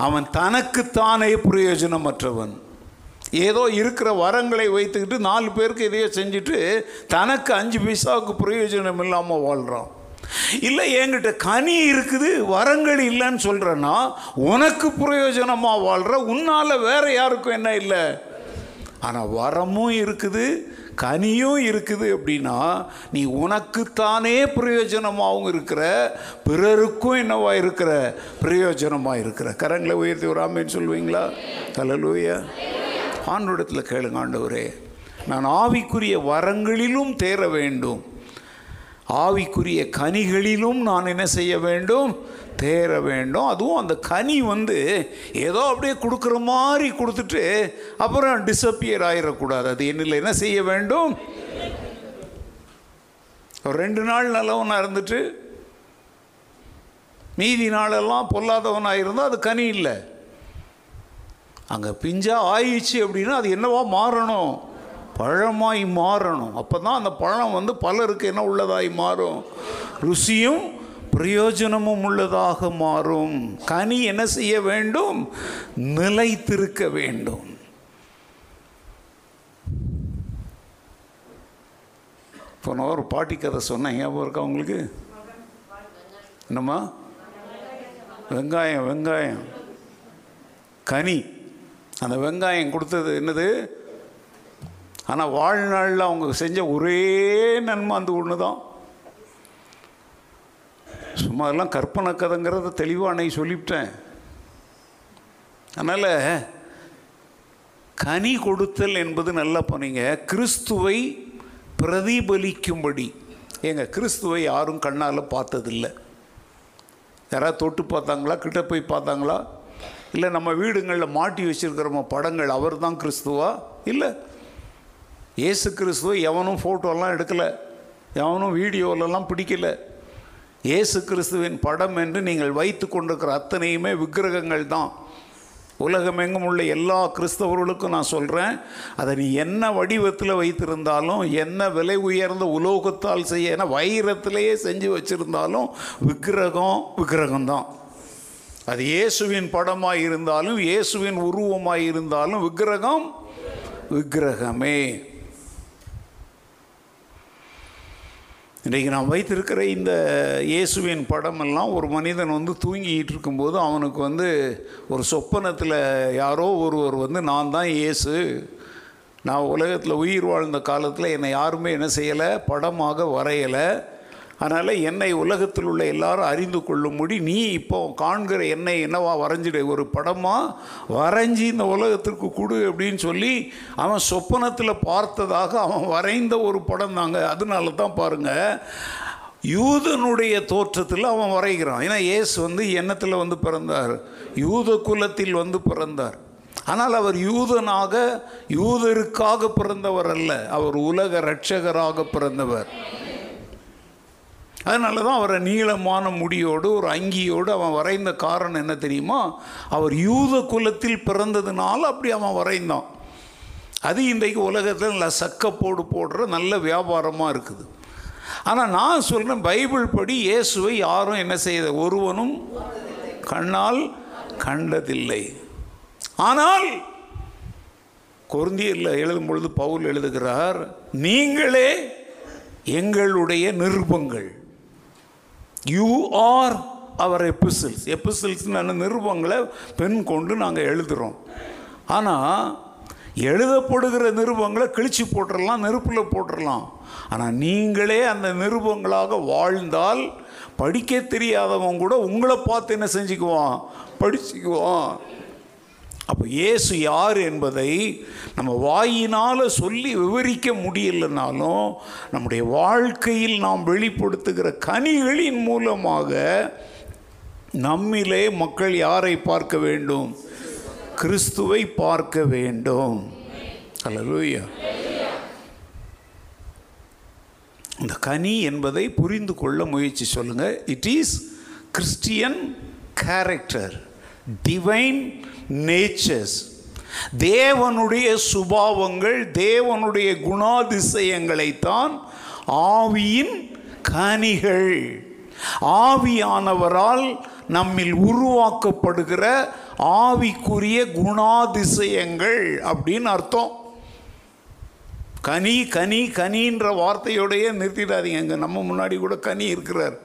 அவன் தனக்குத்தானே பிரயோஜனமற்றவன். ஏதோ இருக்கிற வரங்களை வைத்துக்கிட்டு 4 பேருக்கு எதையோ செஞ்சுட்டு தனக்கு 5 பைசாவுக்கு பிரயோஜனம் இல்லாமல் வாழ்கிறான். இல்லை என்கிட்ட கனி இருக்குது வரங்கள் இல்லைன்னு சொல்கிறேன்னா உனக்கு பிரயோஜனமாக வாழ்கிற, உன்னால் வேறு யாருக்கும் என்ன இல்லை. ஆனால் வரமும் இருக்குது கனியும் இருக்குது அப்படின்னா நீ உனக்குத்தானே பிரயோஜனமாகவும் இருக்கிற, பிறருக்கும் என்னவா இருக்கிற, பிரயோஜனமாக இருக்கிற. கரங்களை உயர்த்தி ஒரு ஆமேன்னு சொல்லுவீங்களா? ஹல்லேலூயா. ஆண்டவரிடத்தில் கேளுங்க, ஆண்டவரே நான் ஆவிக்குரிய வரங்களிலும் தேர வேண்டும், ஆவிக்குரிய கனிகளிலும் நான் என்ன செய்ய வேண்டும், தேர வேண்டும். அதுவும் அந்த கனி வந்து ஏதோ அப்படியே கொடுக்குற மாதிரி கொடுத்துட்டு அப்புறம் டிஸப்பியர் ஆகிடக்கூடாது. அது என்னில் என்ன செய்ய வேண்டும். ஒரு 2 நாள் நல்லவனாக இருந்துட்டு மீதி நாளெல்லாம் பொல்லாதவனாக இருந்தால் அது கனி இல்லை. அங்கே பிஞ்சா ஆயிடுச்சு அப்படின்னா அது என்னவா மாறணும், பழமாய் மாறணும். அப்போ தான் அந்த பழம் வந்து பலருக்கு என்ன உள்ளதாய் மாறும், ருசியும் பிரயோஜனமும் உள்ளதாக மாறும். கனி என்ன செய்ய வேண்டும்? நிலைத்திருக்க வேண்டும். போன ஒரு பாட்டி கதை சொன்னேன், ஞாபகம் இருக்கா உங்களுக்கு? என்னம்மா? வெங்காயம், வெங்காயம் கனி. அந்த வெங்காயம் கொடுத்தது என்னது? ஆனால் வாழ்நாளில் அவங்க செஞ்ச ஒரே நன்மை அந்த ஒன்று தான். சும்மா அதெல்லாம் கற்பனை கதைங்கிறத தெளிவாக அன்னைக்கு சொல்லிவிட்டேன். அதனால் கனி கொடுத்தல் என்பது நல்லா போனீங்க. கிறிஸ்துவை பிரதிபலிக்கும்படி. எங்கள் கிறிஸ்துவை யாரும் கண்ணால் பார்த்ததில்லை. யாராவது தொட்டு பார்த்தாங்களா? கிட்ட போய் பார்த்தாங்களா? இல்லை நம்ம வீடுங்களில் மாட்டி வச்சுருக்கிறோமோ படங்கள், அவர் தான் கிறிஸ்துவா? இல்லை, இயேசு கிறிஸ்துவை எவனும் ஃபோட்டோலாம் எடுக்கலை, எவனும் வீடியோவிலலாம் பிடிக்கலை. இயேசு கிறிஸ்துவின் படம் என்று நீங்கள் வைத்து கொண்டிருக்கிற அத்தனையுமே விக்கிரகங்கள் தான். உலகமெங்கும் உள்ள எல்லா கிறிஸ்தவர்களுக்கும் நான் சொல்கிறேன், அதை நீ என்ன வடிவத்தில் வைத்திருந்தாலும், என்ன விலை உயர்ந்த உலோகத்தால் செய்ய, ஏன்னா வைரத்திலேயே செஞ்சு வச்சுருந்தாலும் விக்கிரகம் விக்கிரகம்தான். அது இயேசுவின் படமாக இருந்தாலும், இயேசுவின் உருவமாக இருந்தாலும் விக்கிரகம் விக்கிரகமே. இன்றைக்கு நாம் வைத்திருக்கிற இந்த இயேசுவின் படமெல்லாம், ஒரு மனிதன் வந்து தூங்கிக்கிட்டு இருக்கும்போது அவனுக்கு வந்து ஒரு சொப்பனத்தில் யாரோ ஒருவர் வந்து நான் தான் இயேசு, நான் உலகத்தில் உயிர் வாழ்ந்த காலத்தில் என்னை யாருமே என்ன செய்யலை, படமாக வரையலை, அதனால் என்னை உலகத்தில் உள்ள எல்லாரும் அறிந்து கொள்ளும்படி நீ இப்போ காண்கிற என்னை என்னவா வரைஞ்சிடு, ஒரு படமாக வரைஞ்சி இந்த உலகத்திற்கு கொடு அப்படின்னு சொல்லி அவன் சொப்பனத்தில் பார்த்ததாக அவன் வரைந்த ஒரு படம் தாங்க. அதனால தான் பாருங்கள், யூதனுடைய தோற்றத்தில் அவன் வரைகிறான். ஏன்னா இயேசு வந்து எண்ணத்தில் வந்து பிறந்தார், யூத குலத்தில் வந்து பிறந்தார். ஆனால் அவர் யூதனாக, யூதருக்காக பிறந்தவர் அல்ல, அவர் உலக இரட்சகராக பிறந்தவர். அதனால தான் அவரை நீளமான முடியோடு ஒரு அங்கியோடு அவன் வரைந்த காரணம் என்ன தெரியுமா? அவர் யூத குலத்தில் பிறந்ததுனால அப்படி அவன் வரைந்தான். அது இன்றைக்கு உலகத்தில் நல்லா சக்கப்போடு போடுற நல்ல வியாபாரமாக இருக்குது. ஆனால் நான் சொல்கிறேன், பைபிள் படி இயேசுவை யாரும் என்ன செய்ய, ஒருவனும் கண்ணால் கண்டதில்லை. ஆனால் கொரிந்தியரில் எழுதும் பொழுது பவுல் எழுதுகிறார், நீங்களே எங்களுடைய நிருபங்கள். யூ ஆர் அவர் எபிசில்ஸ். எபிசில்ஸ்னான நிருபங்களை பெண் கொண்டு நாங்கள் எழுதுகிறோம். ஆனால் எழுதப்படுகிற நிருபங்களை கிழிச்சு போட்டுடலாம், நெருப்பில் போட்டுடலாம். ஆனால் நீங்களே அந்த நிருபங்களாக வாழ்ந்தால் படிக்க தெரியாதவங்க கூட உங்களை பார்த்து என்ன செஞ்சுக்குவான், படிச்சுக்குவான். அப்போ இயேசு யார் என்பதை நம்ம வாயினால் சொல்லி விவரிக்க முடியலைனாலும் நம்முடைய வாழ்க்கையில் நாம் வெளிப்படுத்துகிற கனிகளின் மூலமாக நம்மிலே மக்கள் யாரை பார்க்க வேண்டும்? கிறிஸ்துவை பார்க்க வேண்டும். அல்லேலூயா. இந்த கனி என்பதை புரிந்து கொள்ள முயற்சி சொல்லுங்கள். It is Christian character, divine natures. தேவனுடைய சுபாவங்கள், தேவனுடைய குணாதிசயங்களைத்தான் ஆவியின் கனிகள், ஆவியானவரால் நம்மில் உருவாக்கப்படுகிற ஆவிக்குரிய குணாதிசயங்கள் அப்படின்னு அர்த்தம். கனி கனி கனின்ற வார்த்தையோடையே நிறுத்திடாதீங்க. இங்கே நம்ம முன்னாடி கூட கனி இருக்கிறார்.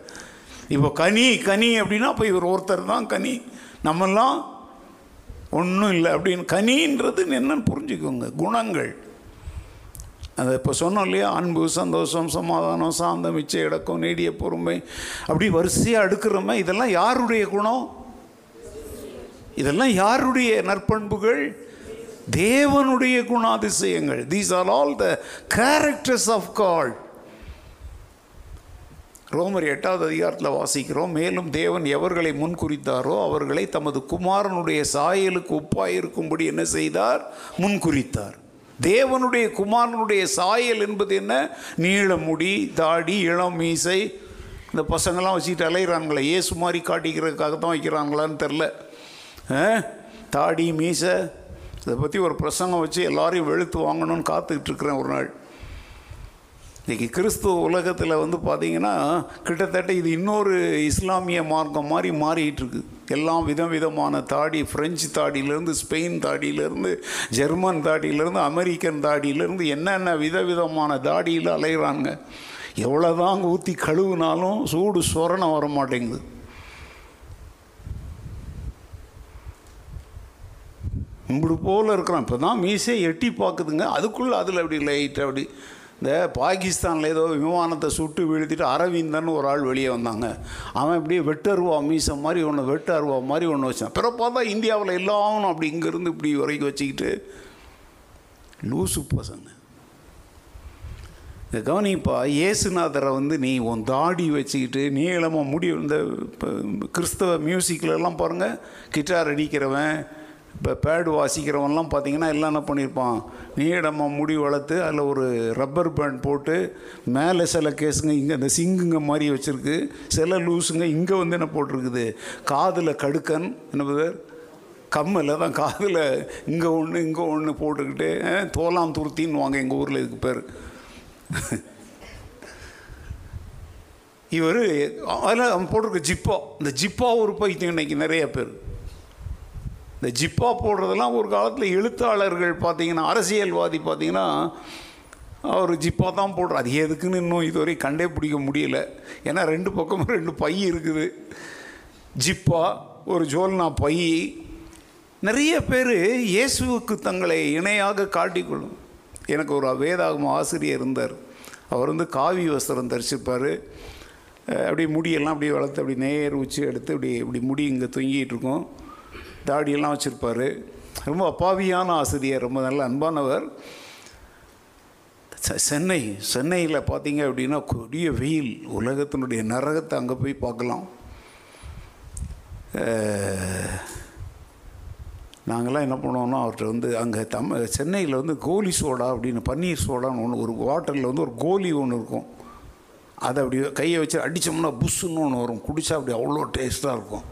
இப்போ கனி கனி அப்படின்னா அப்போ இவர் ஒருத்தர் தான் கனி, நம்மெல்லாம் ஒன்றும் இல்லை அப்படின்னு. கனின்றது என்னன்னு புரிஞ்சுக்கோங்க, குணங்கள். அதை இப்போ சொன்னோம் இல்லையா, அன்பு, சந்தோஷம், சமாதானம், சாந்தம், இச்சை அடக்கம், நீடிய பொறுமை, அப்படி வரிசையாக அடுக்கிறோமே. இதெல்லாம் யாருடைய குணம்? இதெல்லாம் யாருடைய நற்பண்புகள்? தேவனுடைய குணாதிசயங்கள். These are all the characters of God. ரோமர் 8வது அதிகாரத்தில் வாசிக்கிறோம், மேலும் தேவன் எவர்களை முன்குறித்தாரோ அவர்களை தமது குமாரனுடைய சாயலுக்கு ஒப்பாயிருக்கும்படி என்ன செய்தார்? முன்குறித்தார். தேவனுடைய குமாரனுடைய சாயல் என்பது என்ன? நீளமுடி, தாடி, இளம் மீசை. இந்த பசங்கள்லாம் வச்சுக்கிட்டு அலைகிறாங்களே, ஏசு மாதிரி காட்டிக்கிறதுக்காக தான் வைக்கிறாங்களான்னு தெரில. தாடி, மீசை, இதை பற்றி ஒரு பிரசங்கம் வச்சு எல்லாரையும் வெளுத்து வாங்கணும்னு காத்துக்கிட்டு இருக்கிறேன் ஒரு நாள். இன்றைக்கி கிறிஸ்துவ உலகத்தில் வந்து பார்த்திங்கன்னா கிட்டத்தட்ட இது இன்னொரு இஸ்லாமிய மார்க்கம் மாதிரி மாறிட்டுருக்கு. எல்லாம் விதம் விதமான தாடி, ஃப்ரெஞ்சு தாடியிலேருந்து ஸ்பெயின் தாடியிலேருந்து ஜெர்மன் தாடியிலேருந்து அமெரிக்கன் தாடியிலேருந்து என்னென்ன விதவிதமான தாடியில் அலைகிறாங்க. எவ்வளோதான் ஊற்றி கழுவுனாலும் சூடு சொரணம் வர மாட்டேங்குது. இப்படி போல் இருக்கிறான். இப்போ தான் மீசே எட்டி பார்க்குதுங்க, அதுக்குள்ளே அதில் அப்படி லைட் அப்படி. இந்த பாகிஸ்தானில் ஏதோ விமானத்தை சுட்டு வீழ்த்திட்டு அரவிந்தன் ஒரு ஆள் வெளியே வந்தாங்க, அவன் இப்படியே வெட்டருவா மீசை மாதிரி ஒன்று வெட்டருவா மாதிரி ஒன்று வச்சான். பிறப்பாக தான் இந்தியாவில் எல்லாமும் அப்படி இங்கேருந்து இப்படி வரைக்கும் வச்சுக்கிட்டு லூசு பசங்க. இதை கவனிப்பா, இயேசுநாதரை வந்து நீ உன் தாடி வச்சுக்கிட்டு நீளமாக முடி, இந்த கிறிஸ்தவ மியூசிக்கிலெல்லாம் பாருங்கள், கிட்டார் அடிக்கிறவன் இப்போ பேடு வாசிக்கிறவன்லாம் பார்த்திங்கன்னா எல்லாம் என்ன பண்ணியிருப்பான், நீளமாக முடி வளர்த்து அதில் ஒரு ரப்பர் பேண்ட் போட்டு மேலே சில கேஸுங்க இங்கே இந்த சிங்குங்க மாதிரி வச்சுருக்கு, சில லூஸுங்க இங்கே வந்து என்ன போட்டிருக்குது, காதில் கடுக்கன் என்ன கம்மில் தான் காதில் இங்கே ஒன்று போட்டுக்கிட்டு தோலாம் துருத்தின்னு வாங்க எங்கள் ஊரில் இதுக்கு பேர். இவர் அதில் அவன் போட்டிருக்க ஜிப்பா, இந்த ஜிப்பா ஒரு பைத்தியம் இன்றைக்கி நிறைய பேர். இந்த ஜிப்பா போடுறதெல்லாம் ஒரு காலத்தில் எழுத்தாளர்கள் பார்த்திங்கன்னா, அரசியல்வாதி பார்த்திங்கன்னா அவர் ஜிப்பா தான் போடுறார். அது எதுக்குன்னு இன்னும் இதுவரை கண்டே பிடிக்க முடியல. ஏன்னா ரெண்டு பக்கமும் ரெண்டு பை இருக்குது, ஜிப்பா ஒரு ஜோல்னா பை. நிறைய பேர் இயேசுவுக்கு தங்களை இணையாக காட்டிக்கொள்ளும். எனக்கு ஒரு வேதாகம ஆசிரியர் இருந்தார், அவர் வந்து காவி வஸ்திரம் தரிசிப்பார், அப்படி முடியெல்லாம் அப்படி வளர்த்து அப்படி நேர் உச்சி எடுத்து இப்படி இப்படி முடி இங்கே தொங்கிகிட்ருக்கோம், தாடியெல்லாம் வச்சுருப்பார். ரொம்ப அப்பாவியான ஆசிரியர், ரொம்ப நல்ல அன்பானவர். சென்னையில் பார்த்தீங்க அப்படின்னா கொடிய வெயில், உலகத்தினுடைய நரகத்தை அங்கே போய் பார்க்கலாம். நாங்கள்லாம் என்ன பண்ணுவோம்னா அவர்கிட்ட வந்து அங்கே சென்னையில் வந்து கோலி சோடா அப்படின்னு பன்னீர் சோடான்னு ஒன்று, ஒரு வாட்டரில் வந்து ஒரு கோலி ஒன்று இருக்கும், அதை அப்படி கையை வச்சு அடித்தோம்னா புஷ்ஷுன்னு ஒன்று வரும், குடித்தா அப்படி அவ்வளோ டேஸ்ட்டாக இருக்கும்.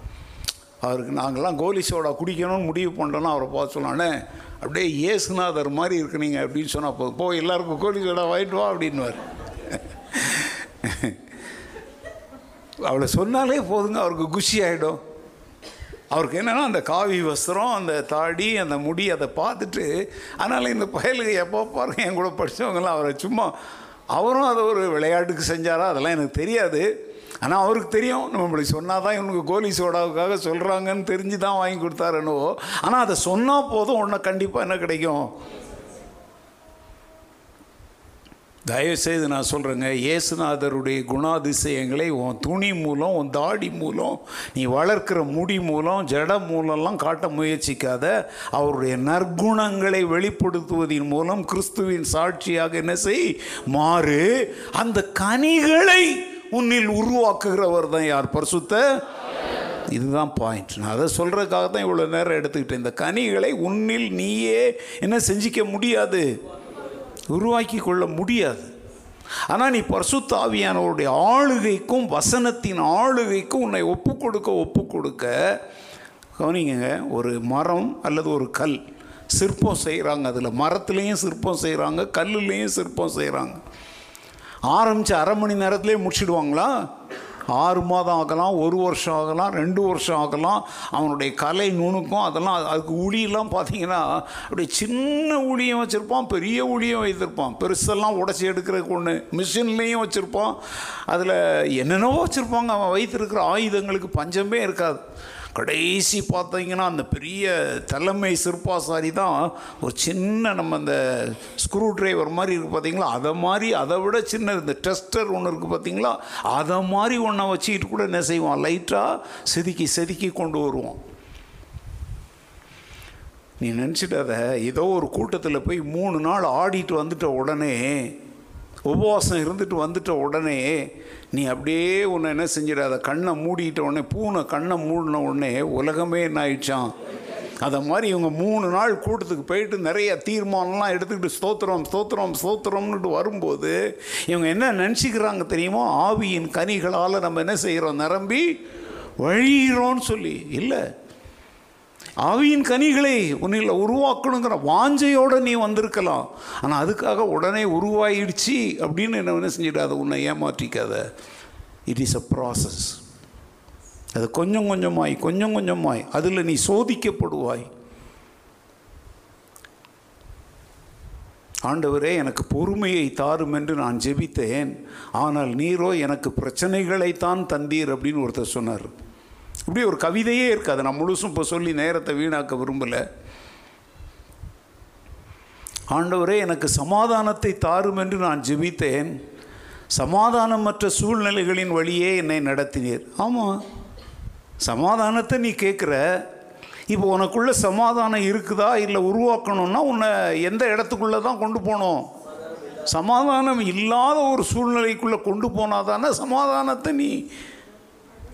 அவருக்கு நாங்கள்லாம் கோலி சோடா குடிக்கணும்னு முடிவு பண்ணுறோன்னா அவரை பார்த்து சொன்னானே, அப்படியே இயேசுநாதர் மாதிரி இருக்குனீங்க அப்படின்னு சொன்னால் போதும், போ எல்லாருக்கும் கோலி சோடா வாங்கிட்டு வா அப்படின்வார். அவளை சொன்னாலே போதுங்க, அவருக்கு குஷி ஆகிடும். அவருக்கு என்னென்னா அந்த காவி வஸ்திரம், அந்த தாடி, அந்த முடி, அதை பார்த்துட்டு அதனால் இந்த பயலுக்கு எப்போ பாருங்க என் கூட படித்தவங்களாம் அவரை சும்மா, அவரும் அதை ஒரு விளையாட்டுக்கு செஞ்சாரா அதெல்லாம் எனக்கு தெரியாது. ஆனால் அவருக்கு தெரியும், நம்மளுக்கு சொன்னால் தான் இவனுக்கு கோலி சோடாவுக்காக சொல்கிறாங்கன்னு தெரிஞ்சு தான் வாங்கி கொடுத்தாரு என்னவோ. ஆனால் அதை சொன்னால் போதும் உன்னை கண்டிப்பாக என்ன கிடைக்கும். தயவுசெய்து நான் சொல்கிறேங்க, இயேசுநாதருடைய குணாதிசயங்களை உன் துணி மூலம், உன் தாடி மூலம், நீ வளர்க்குற முடி மூலம், ஜட மூலம்லாம் காட்ட முயற்சிக்காத. அவருடைய நற்குணங்களை வெளிப்படுத்துவதன் மூலம் கிறிஸ்துவின் சாட்சியாக என்ன செய் மாறு. அந்த கனிகளை உன்னில் உருவாக்குகிறவர் தான் யார், பரிசுத்த. இதுதான் பாயிண்ட். நான் அதை சொல்கிறதுக்காக தான் இவ்வளோ நேரம் எடுத்துக்கிட்டேன். இந்த கனிகளை உன்னில் நீயே என்ன செஞ்சிக்க முடியாது, உருவாக்கி கொள்ள முடியாது. ஆனால் நீ பரிசுத்த ஆவியானவருடைய ஆளுகைக்கும் வசனத்தின் ஆளுகைக்கும் உன்னை ஒப்பு கொடுக்க ஒப்பு கொடுக்க, கவனிங்க, ஒரு மரம் அல்லது ஒரு கல் சிற்பம் செய்கிறாங்க, அதில் மரத்துலேயும் சிற்பம் செய்கிறாங்க, கல்லுலேயும் சிற்பம் செய்கிறாங்க. ஆரம்பித்து அரை மணி நேரத்துலேயே முடிச்சுடுவாங்களா? 6 மாதம் ஆகலாம், 1 வருஷம் ஆகலாம், 2 வருஷம் ஆகலாம். அவனுடைய கலை நுணுக்கம் அதெல்லாம். அதுக்கு உளியெல்லாம் பார்த்திங்கன்னா அப்படியே சின்ன உளியும் வச்சுருப்பான், பெரிய உளியும் வைத்திருப்பான், பெருசெல்லாம் உடச்சி எடுக்கிறதுக்கு ஒன்று, மிஷின்லேயும் வச்சுருப்பான், அதில் என்னென்னவோ வச்சுருப்பாங்க. அவன் வைத்திருக்கிற ஆயுதங்களுக்கு பஞ்சமே இருக்காது. கடைசி பார்த்திங்கன்னா அந்த பெரிய தலைமை சிற்பாசாரி தான் ஒரு சின்ன நம்ம அந்த ஸ்க்ரூ ட்ரைவர் மாதிரி இருக்குது பார்த்திங்களா, அதை மாதிரி, அதை விட சின்ன இந்த டெஸ்டர் ஒன்று இருக்குது பார்த்திங்களா, அதை மாதிரி ஒன்றை வச்சுக்கிட்டு கூட என்ன செய்வான், லைட்டாக செதுக்கி செதுக்கி கொண்டு வருவான். நீ நினச்சிட்டாத ஏதோ ஒரு கூட்டத்தில் போய் 3 நாள் ஆடிட்டு வந்துட்ட உடனே, உபவாசம் இருந்துட்டு வந்துட்ட உடனே நீ அப்படியே உன்னை என்ன செஞ்சிடாத, கண்ணை மூடிட்ட உடனே, பூனை கண்ணை மூடின உடனே உலகமே என்ன ஆயிடுச்சான். அதை மாதிரி இவங்க 3 நாள் கூட்டத்துக்கு போயிட்டு நிறைய தீர்மானம்லாம் எடுத்துக்கிட்டு ஸ்தோத்திரம் ஸ்தோத்திரம் ஸ்தோத்திரம்னுட்டு வரும்போது இவங்க என்ன நினச்சிக்கிறாங்க தெரியுமோ, ஆவியின் கனிகளால் நம்ம என்ன செய்கிறோம், நிரம்பி வழிகிறோன்னு சொல்லி. இல்லை, ஆவியின் கனிகளை உன்னில் உருவாக்கணுங்கிற வாஞ்சையோடு நீ வந்திருக்கலாம். ஆனால் அதுக்காக உடனே உருவாயிடுச்சு அப்படின்னு என்ன செஞ்சிடாத, உன்னை ஏமாற்றிக்காத. It is a process. அது கொஞ்சம் கொஞ்சமாய் கொஞ்சம் கொஞ்சமாய் அதில் நீ சோதிக்கப்படுவாய். ஆண்டவரே, எனக்கு பொறுமையை தாரும் என்று நான் ஜெபித்தேன், ஆனால் நீரோ எனக்கு பிரச்சனைகளைத்தான் தந்தீர் அப்படின்னு ஒருத்தர் சொன்னார். இப்படி ஒரு கவிதையே இருக்காது. நான் முழுசும் இப்போ சொல்லி நேரத்தை வீணாக்க விரும்பலை. ஆண்டவரே, எனக்கு சமாதானத்தை தாரும் என்று நான் ஜெபித்தேன், சமாதானமற்ற சூழ்நிலைகளின் வழியே என்னை நடத்தினீர். ஆமாம், சமாதானத்தை நீ கேட்குற. இப்போ உனக்குள்ளே சமாதானம் இருக்குதா? இல்லை, உருவாக்கணும்னா உன்னை எந்த இடத்துக்குள்ளே தான் கொண்டு போகணும்? சமாதானம் இல்லாத ஒரு சூழ்நிலைக்குள்ளே கொண்டு போனால் தானே சமாதானத்தை நீ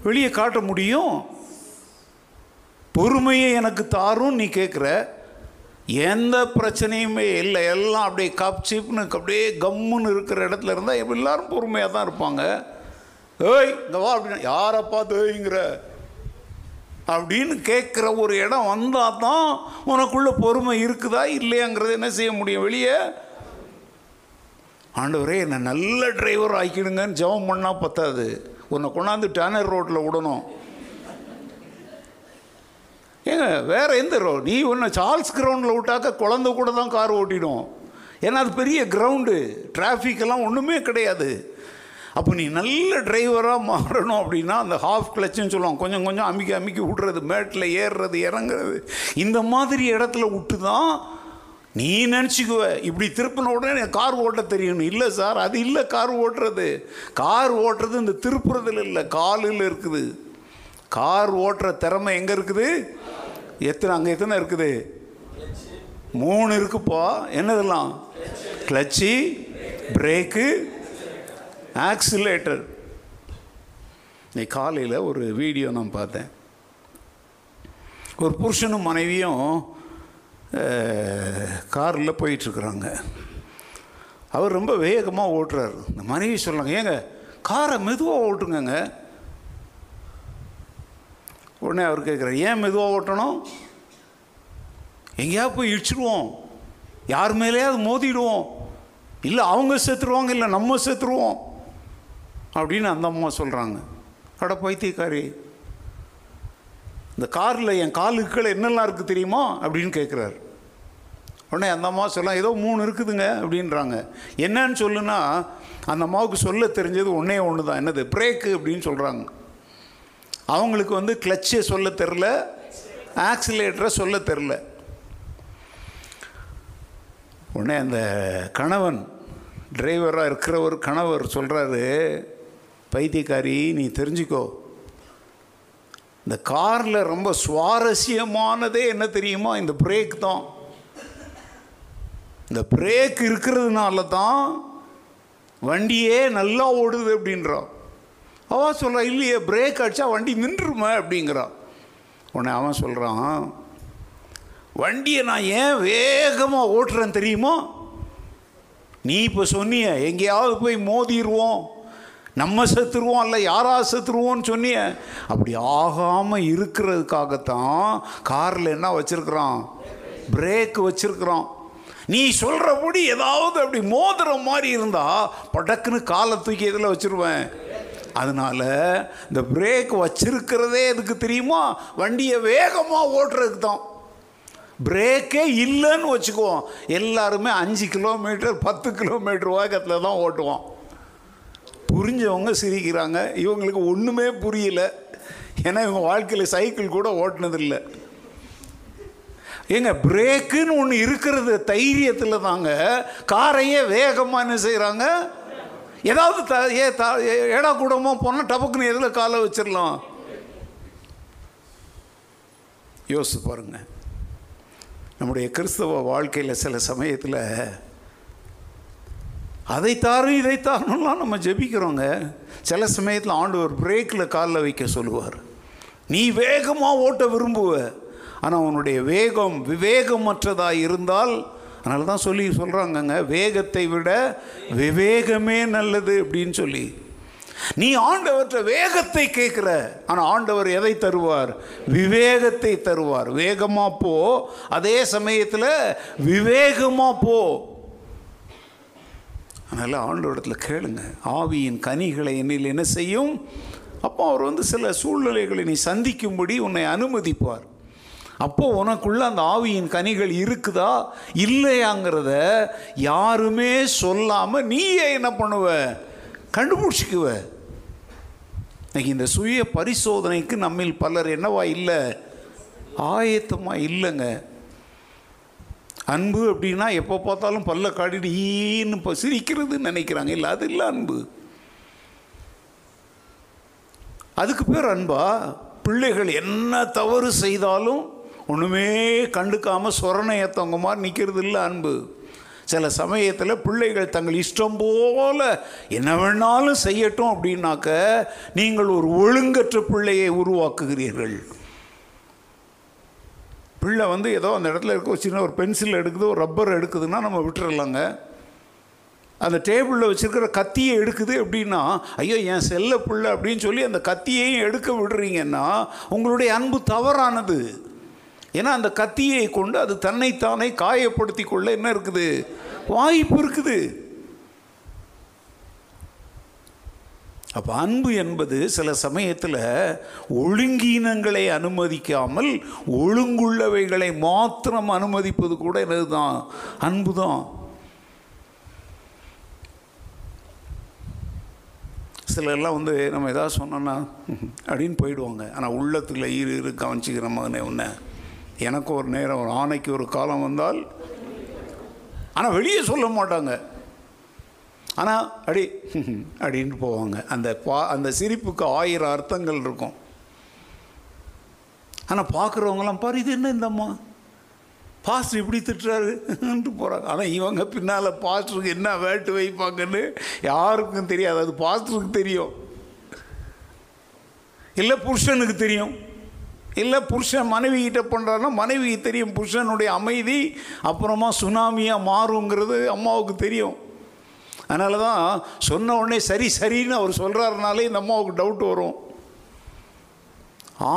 வெளியே காட்ட முடியும். பொறுமையை எனக்கு தாரும் நீ கேட்குற, எந்த பிரச்சனையுமே இல்லை, எல்லாம் அப்படியே காப்சிப்னு அப்படியே கம்முன்னு இருக்கிற இடத்துல இருந்தால் எல்லோரும் பொறுமையாக தான் இருப்பாங்க. ஏய் இந்த வா அப்படின்னா யாரை பார்த்து ஏய்ங்கிற அப்படின்னு கேட்குற ஒரு இடம் வந்தால் தான் உனக்குள்ளே பொறுமை இருக்குதா இல்லையாங்கிறது என்ன செய்ய முடியும் வெளியே. ஆண்டவரே, என்னை நல்ல டிரைவர் ஆக்கிடுங்கன்னு ஜெபம் பண்ணால் பத்தாது, உன்னை கொண்டாந்து டேனர் ரோட்டில் விடணும். ஏங்க வேறு எந்த ரோட்? நீ உன்னை சார்ல்ஸ் கிரவுண்டில் விட்டாக்க குழந்தை கூட தான் கார் ஓட்டிடும். ஏன்னா அது பெரிய கிரவுண்டு, டிராஃபிக்கெல்லாம் ஒன்றுமே கிடையாது. அப்போ நீ நல்ல டிரைவராக மாறணும் அப்படின்னா அந்த ஹாஃப் கிளச்சுன்னு சொல்லுவாங்க, கொஞ்சம் கொஞ்சம் அமுக்கி அமுக்கி விட்றது, மேட்டில் ஏறுறது இறங்குறது, இந்த மாதிரி இடத்துல விட்டு தான் நீ நினச்சிக்குவ இப்படி திருப்பின உடனே எனக்கு கார் ஓட்ட தெரியணும். இல்லை சார், அது இல்லை கார் ஓட்டுறது. கார் ஓட்டுறது இந்த திருப்புறதுல இல்லை, காலில் இருக்குது. கார் ஓட்டுற திறமை எங்கே இருக்குது? அங்கே எத்தனை இருக்குது? 3 இருக்குப்பா. என்னதெல்லாம்? Clutch, brake, accelerator. நீ காலையில் ஒரு வீடியோ நான் பார்த்தேன். ஒரு புருஷனும் மனைவியும் காரில் போயிட்டுருக்குறாங்க. அவர் ரொம்ப வேகமாக ஓட்டுறாரு. இந்த மனைவி சொல்கிறாங்க, ஏங்க காரை மெதுவாக ஓட்டுங்கங்க. உடனே அவர் கேட்குறாரு, ஏன் மெதுவாக ஓட்டணும்? எங்கேயா போய் இடிச்சிடுவோம், யார் மேலேயாவது மோதிடுவோம், இல்லை அவங்க செத்துருவாங்க, இல்லை நம்ம செத்துருவோம் அப்படின்னு அந்த அம்மா சொல்கிறாங்க. அட பைத்தியக்காரி, இந்த காரில் என் காலுக்கு கீழே என்னெல்லாம் இருக்குது தெரியுமா அப்படின்னு கேட்குறாரு. உடனே அந்த அம்மா சொல்லலாம், ஏதோ 3 இருக்குதுங்க அப்படின்றாங்க. என்னன்னு சொல்லுன்னா அந்த அம்மாவுக்கு சொல்ல தெரிஞ்சது ஒன்று தான். என்னது? பிரேக்கு அப்படின்னு சொல்கிறாங்க. அவங்களுக்கு வந்து கிளச்சை சொல்ல தெரில, ஆக்சிலேட்டரை சொல்ல தெரில. உடனே அந்த கணவன், டிரைவராக இருக்கிற ஒரு கணவர் சொல்கிறாரு, பைத்தியக்காரி நீ தெரிஞ்சுக்கோ, இந்த காரில் ரொம்ப சுவாரஸ்யமானதே என்ன தெரியுமா? இந்த பிரேக் தான். இந்த பிரேக் இருக்கிறதுனால தான் வண்டியே நல்லா ஓடுது அப்படின்றான். அவன் சொல்கிறான், இல்லையே பிரேக் அடித்தா வண்டி நின்றுருமே அப்படிங்கிறான். உடனே அவன் சொல்கிறான், வண்டியை நான் ஏன் வேகமாக ஓட்டுறேன் தெரியுமா? நீ இப்போ சொன்னிய எங்கேயாவது போய் மோதிடுவோம், நம்ம செத்துருவோம், அல்ல யாராவது செத்துருவோன்னு சொன்னிய, அப்படி ஆகாமல் இருக்கிறதுக்காகத்தான் காரில் என்ன வச்சுருக்குறான்? பிரேக் வச்சுருக்குறான். நீ சொல்கிறபடி ஏதாவது அப்படி மோதுற மாதிரி இருந்தால் படக்குன்னு காலை தூக்கி இதில் வச்சுருவேன். அதனால் இந்த பிரேக் வச்சுருக்கிறதே எதுக்கு தெரியுமா? வண்டியை வேகமாக ஓட்டுறதுக்கு தான். பிரேக்கே இல்லைன்னு வச்சுக்குவோம், எல்லாருமே 5 கிலோமீட்டர் 10 கிலோமீட்டர் வேகத்தில் தான் ஓட்டுவோம். புரிஞ்சவங்க சிரிக்கிறாங்க, இவங்களுக்கு ஒன்றுமே புரியல. ஏன்னா இவங்க வாழ்க்கையில் சைக்கிள் கூட ஓட்டினதில்லை. ஏங்க பிரேக்குன்னு ஒன்று இருக்கிறது தைரியத்தில் தாங்க காரையே வேகமாக என்ன செய்கிறாங்க? ஏதாவது ஏடா கூடமாக போனால் டபக்குன்னு எதில் காலை வச்சிடலாம். யோசிச்சு பாருங்கள். நம்முடைய கிறிஸ்தவ வாழ்க்கையில் சில சமயத்தில் அதை தாரும் இதை தாரணும்லாம் நம்ம ஜெபிக்கிறோங்க. சில சமயத்தில் ஆண்டவர் பிரேக்கில் காலில் வைக்க சொல்லுவார். நீ வேகமாக ஓட்ட விரும்புவ, ஆனால் உன்னுடைய வேகம் விவேகமற்றதாக இருந்தால், அதனால தான் சொல்கிறாங்கங்க, வேகத்தை விட விவேகமே நல்லது அப்படின்னு சொல்லி. நீ ஆண்டவற்ற வேகத்தை கேட்குற, ஆனால் ஆண்டவர் எதை தருவார்? விவேகத்தை தருவார். வேகமாக போ, அதே சமயத்தில் விவேகமாக போ. அதனால் ஆண்டவரத்துல கேளுங்க. ஆவியின் கனிகளை என்னில் என்ன செய்யும்? அப்போ அவர் வந்து சில சூழ்நிலைகளை நீ சந்திக்கும்படி உன்னை அனுமதிப்பார். அப்போது உனக்குள்ள அந்த ஆவியின் கனிகள் இருக்குதா இல்லையாங்கிறத யாருமே சொல்லாமல் நீயே என்ன பண்ணுவ? கண்டுபிடிச்சிக்குவ. இன்னைக்கு இந்த சுய பரிசோதனைக்கு நம்மில் பலர் என்னவா இல்லை? ஆயத்தமாக இல்லைங்க. அன்பு அப்படின்னா எப்போ பார்த்தாலும் பல்ல காடிட்டு ஈன்னு இப்போ சிரிக்கிறதுன்னு நினைக்கிறாங்க. இல்லை, அது இல்லை அன்பு. அதுக்கு பேர் அன்பா? பிள்ளைகள் என்ன தவறு செய்தாலும் ஒன்றுமே கண்டுக்காமல் சொரணையத்தவங்க மாதிரி நிற்கிறது இல்லை அன்பு. சில சமயத்தில் பிள்ளைகள் தங்கள் இஷ்டம் போல் என்ன வேணாலும் செய்யட்டும் அப்படின்னாக்க நீங்கள் ஒரு ஒழுங்கற்ற பிள்ளையை உருவாக்குகிறீர்கள். பிள்ளை வந்து ஏதோ அந்த இடத்துல இருக்க ஒரு சின்ன ஒரு பென்சில் எடுக்குது, ஒரு ரப்பர் எடுக்குதுன்னா நம்ம விட்டுறலாங்க. அந்த டேபிளில் வச்சுருக்கிற கத்தியை எடுக்குது அப்படின்னா, ஐயோ என் செல்ல பிள்ளை அப்படின்னு சொல்லி அந்த கத்தியையும் எடுக்க விடுறீங்கன்னா உங்களுடைய அன்பு தவறானது. ஏன்னா அந்த கத்தியை கொண்டு அது தன்னைத்தானே காயப்படுத்தி கொள்ள என்ன இருக்குது? வாய்ப்பு இருக்குது. அப்போ அன்பு என்பது சில சமயத்தில் ஒழுங்கீனங்களை அனுமதிக்காமல் ஒழுங்குள்ளவைகளை மாத்திரம் அனுமதிப்பது கூட என்னது தான்? அன்பு தான். சிலர்லாம் வந்து நம்ம எதாவது சொன்னோன்னா அப்படின்னு போயிடுவாங்க. ஆனால் உள்ளத்தில் இரு கவனிச்சிக்கிற மகனே உன்னை, எனக்கு ஒரு நேரம் ஒரு ஆணைக்கு ஒரு காலம் வந்தால், ஆனால் வெளியே சொல்ல மாட்டாங்க. ஆனால் அடி அப்படின்னு போவாங்க. அந்த சிரிப்புக்கு ஆயிரம் அர்த்தங்கள் இருக்கும். ஆனால் பார்க்குறவங்களாம் பாரு இது என்ன இந்தம்மா பாஸ்டர் இப்படி திட்டுறாருன்ட்டு போகிறாங்க. ஆனால் இவங்க பின்னால் பாஸ்டருக்கு என்ன வேட்டு வைப்பாங்கன்னு யாருக்கும் தெரியாது. அது பாஸ்டருக்கு தெரியும், இல்லை புருஷனுக்கு தெரியும், இல்லை புருஷன் மனைவிகிட்ட பண்ணுறாருன்னா மனைவிக்கு தெரியும். புருஷனுடைய அமைதி அப்புறமா சுனாமியாக மாறுங்கிறது அம்மாவுக்கு தெரியும். அதனால தான் சொன்ன உடனே சரி சரின்னு அவர் சொல்கிறாருனாலே இந்த அம்மாவுக்கு டவுட் வரும்.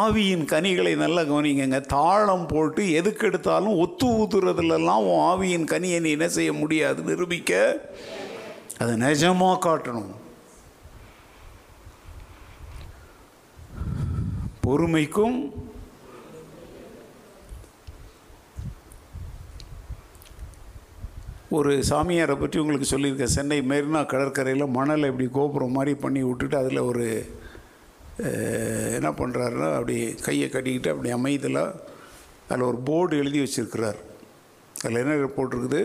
ஆவியின் கனிகளை நல்லா கவனிங்க. தாளம் போட்டு எதுக்கெடுத்தாலும் ஒத்து ஊதுறதுலலாம் உன் ஆவியின் கனியை நீ என்ன செய்ய முடியாது நிரூபிக்க, அதை நிஜமாக காட்டணும். பொறுமைக்கும் ஒரு சாமியாரை பற்றி உங்களுக்கு சொல்லியிருக்கேன். சென்னை மெரினா கடற்கரையில் மணலை இப்படி கோபுரம் மாதிரி பண்ணி விட்டுட்டு அதில் ஒரு என்ன பண்ணுறாருன்னா அப்படி கையை கட்டிக்கிட்டு அப்படி அமைதியில் அதில் ஒரு போர்டு எழுதி வச்சிருக்கிறார். அதில் என்ன போட்டிருக்குது?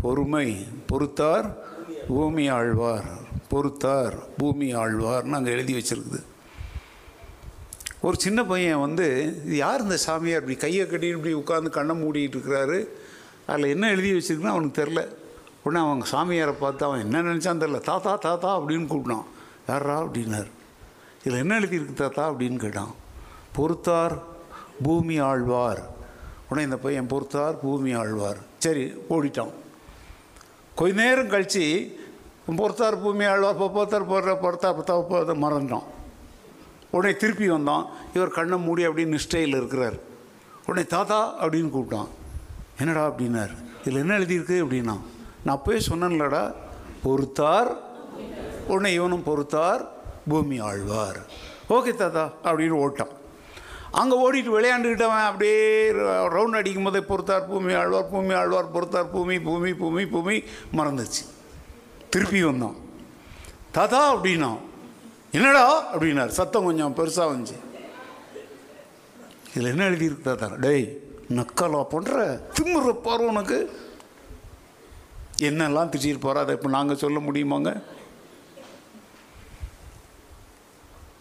பொறுமை பொறுத்தார் பூமி ஆழ்வார், பொறுத்தார் பூமி ஆழ்வார்னு அங்கே எழுதி வச்சிருக்குது. ஒரு சின்ன பையன் வந்து யார் இந்த சாமியார் இப்படி கையை கட்டிட்டு இப்படி உட்காந்து கண்ணை மூடிக்கிட்டு இருக்கிறாரு, அதில் என்ன எழுதி வச்சிருக்குன்னு அவனுக்கு தெரில. உடனே அவங்க சாமியாரை பார்த்து அவன் என்ன நினச்சான்னு தெரில, தாத்தா தாத்தா அப்படின்னு கூப்பிட்டான். யாரா அப்படின்னார். இதில் என்ன எழுதியிருக்கு தாத்தா அப்படின்னு கேட்டான். பொறுத்தார் பூமி ஆழ்வார். உடனே இந்த பையன் பொறுத்தார் பூமி ஆழ்வார் சரி ஓடிட்டான். கொஞ்ச நேரம் கழித்து பொறுத்தார் பூமி ஆழ்வார் பொறுத்தார் பொறுத்தார் மறந்துட்டான். உடனே திருப்பி வந்தான். இவர் கண்ணை மூடி அப்படின்னு நிஷ்டையில் இருக்கிறார். உடனே தாத்தா அப்படின்னு கூப்பிட்டான். என்னடா அப்படின்னார். இதில் என்ன எழுதியிருக்கு அப்படின்னா, நான் அப்போயே சொன்னேன்லடா பொறுத்தார். உடனே இவனும் பொறுத்தார் பூமி ஆழ்வார், ஓகே தாத்தா அப்படின்னு ஓட்டான். அங்கே ஓடிட்டு விளையாண்டுக்கிட்டவன் அப்படியே ரவுண்ட் அடிக்கும் போதே பொறுத்தார் பூமி ஆழ்வார் பூமி ஆழ்வார் பொறுத்தார் பூமி பூமி பூமி பூமி மறந்துச்சு. திருப்பி வந்தான். தாத்தா அப்படின்னா என்னடா அப்படின்னார். சத்தம் கொஞ்சம் பெருசாக வந்துச்சு. இதில் என்ன எழுதியிருக்கு தாத்தா? டேய் நக்காலா பண்ணுற திம்முறப்பார் உனக்கு என்னெல்லாம் திச்சிருப்பாரோ அதை இப்போ நாங்கள் சொல்ல முடியுமாங்க?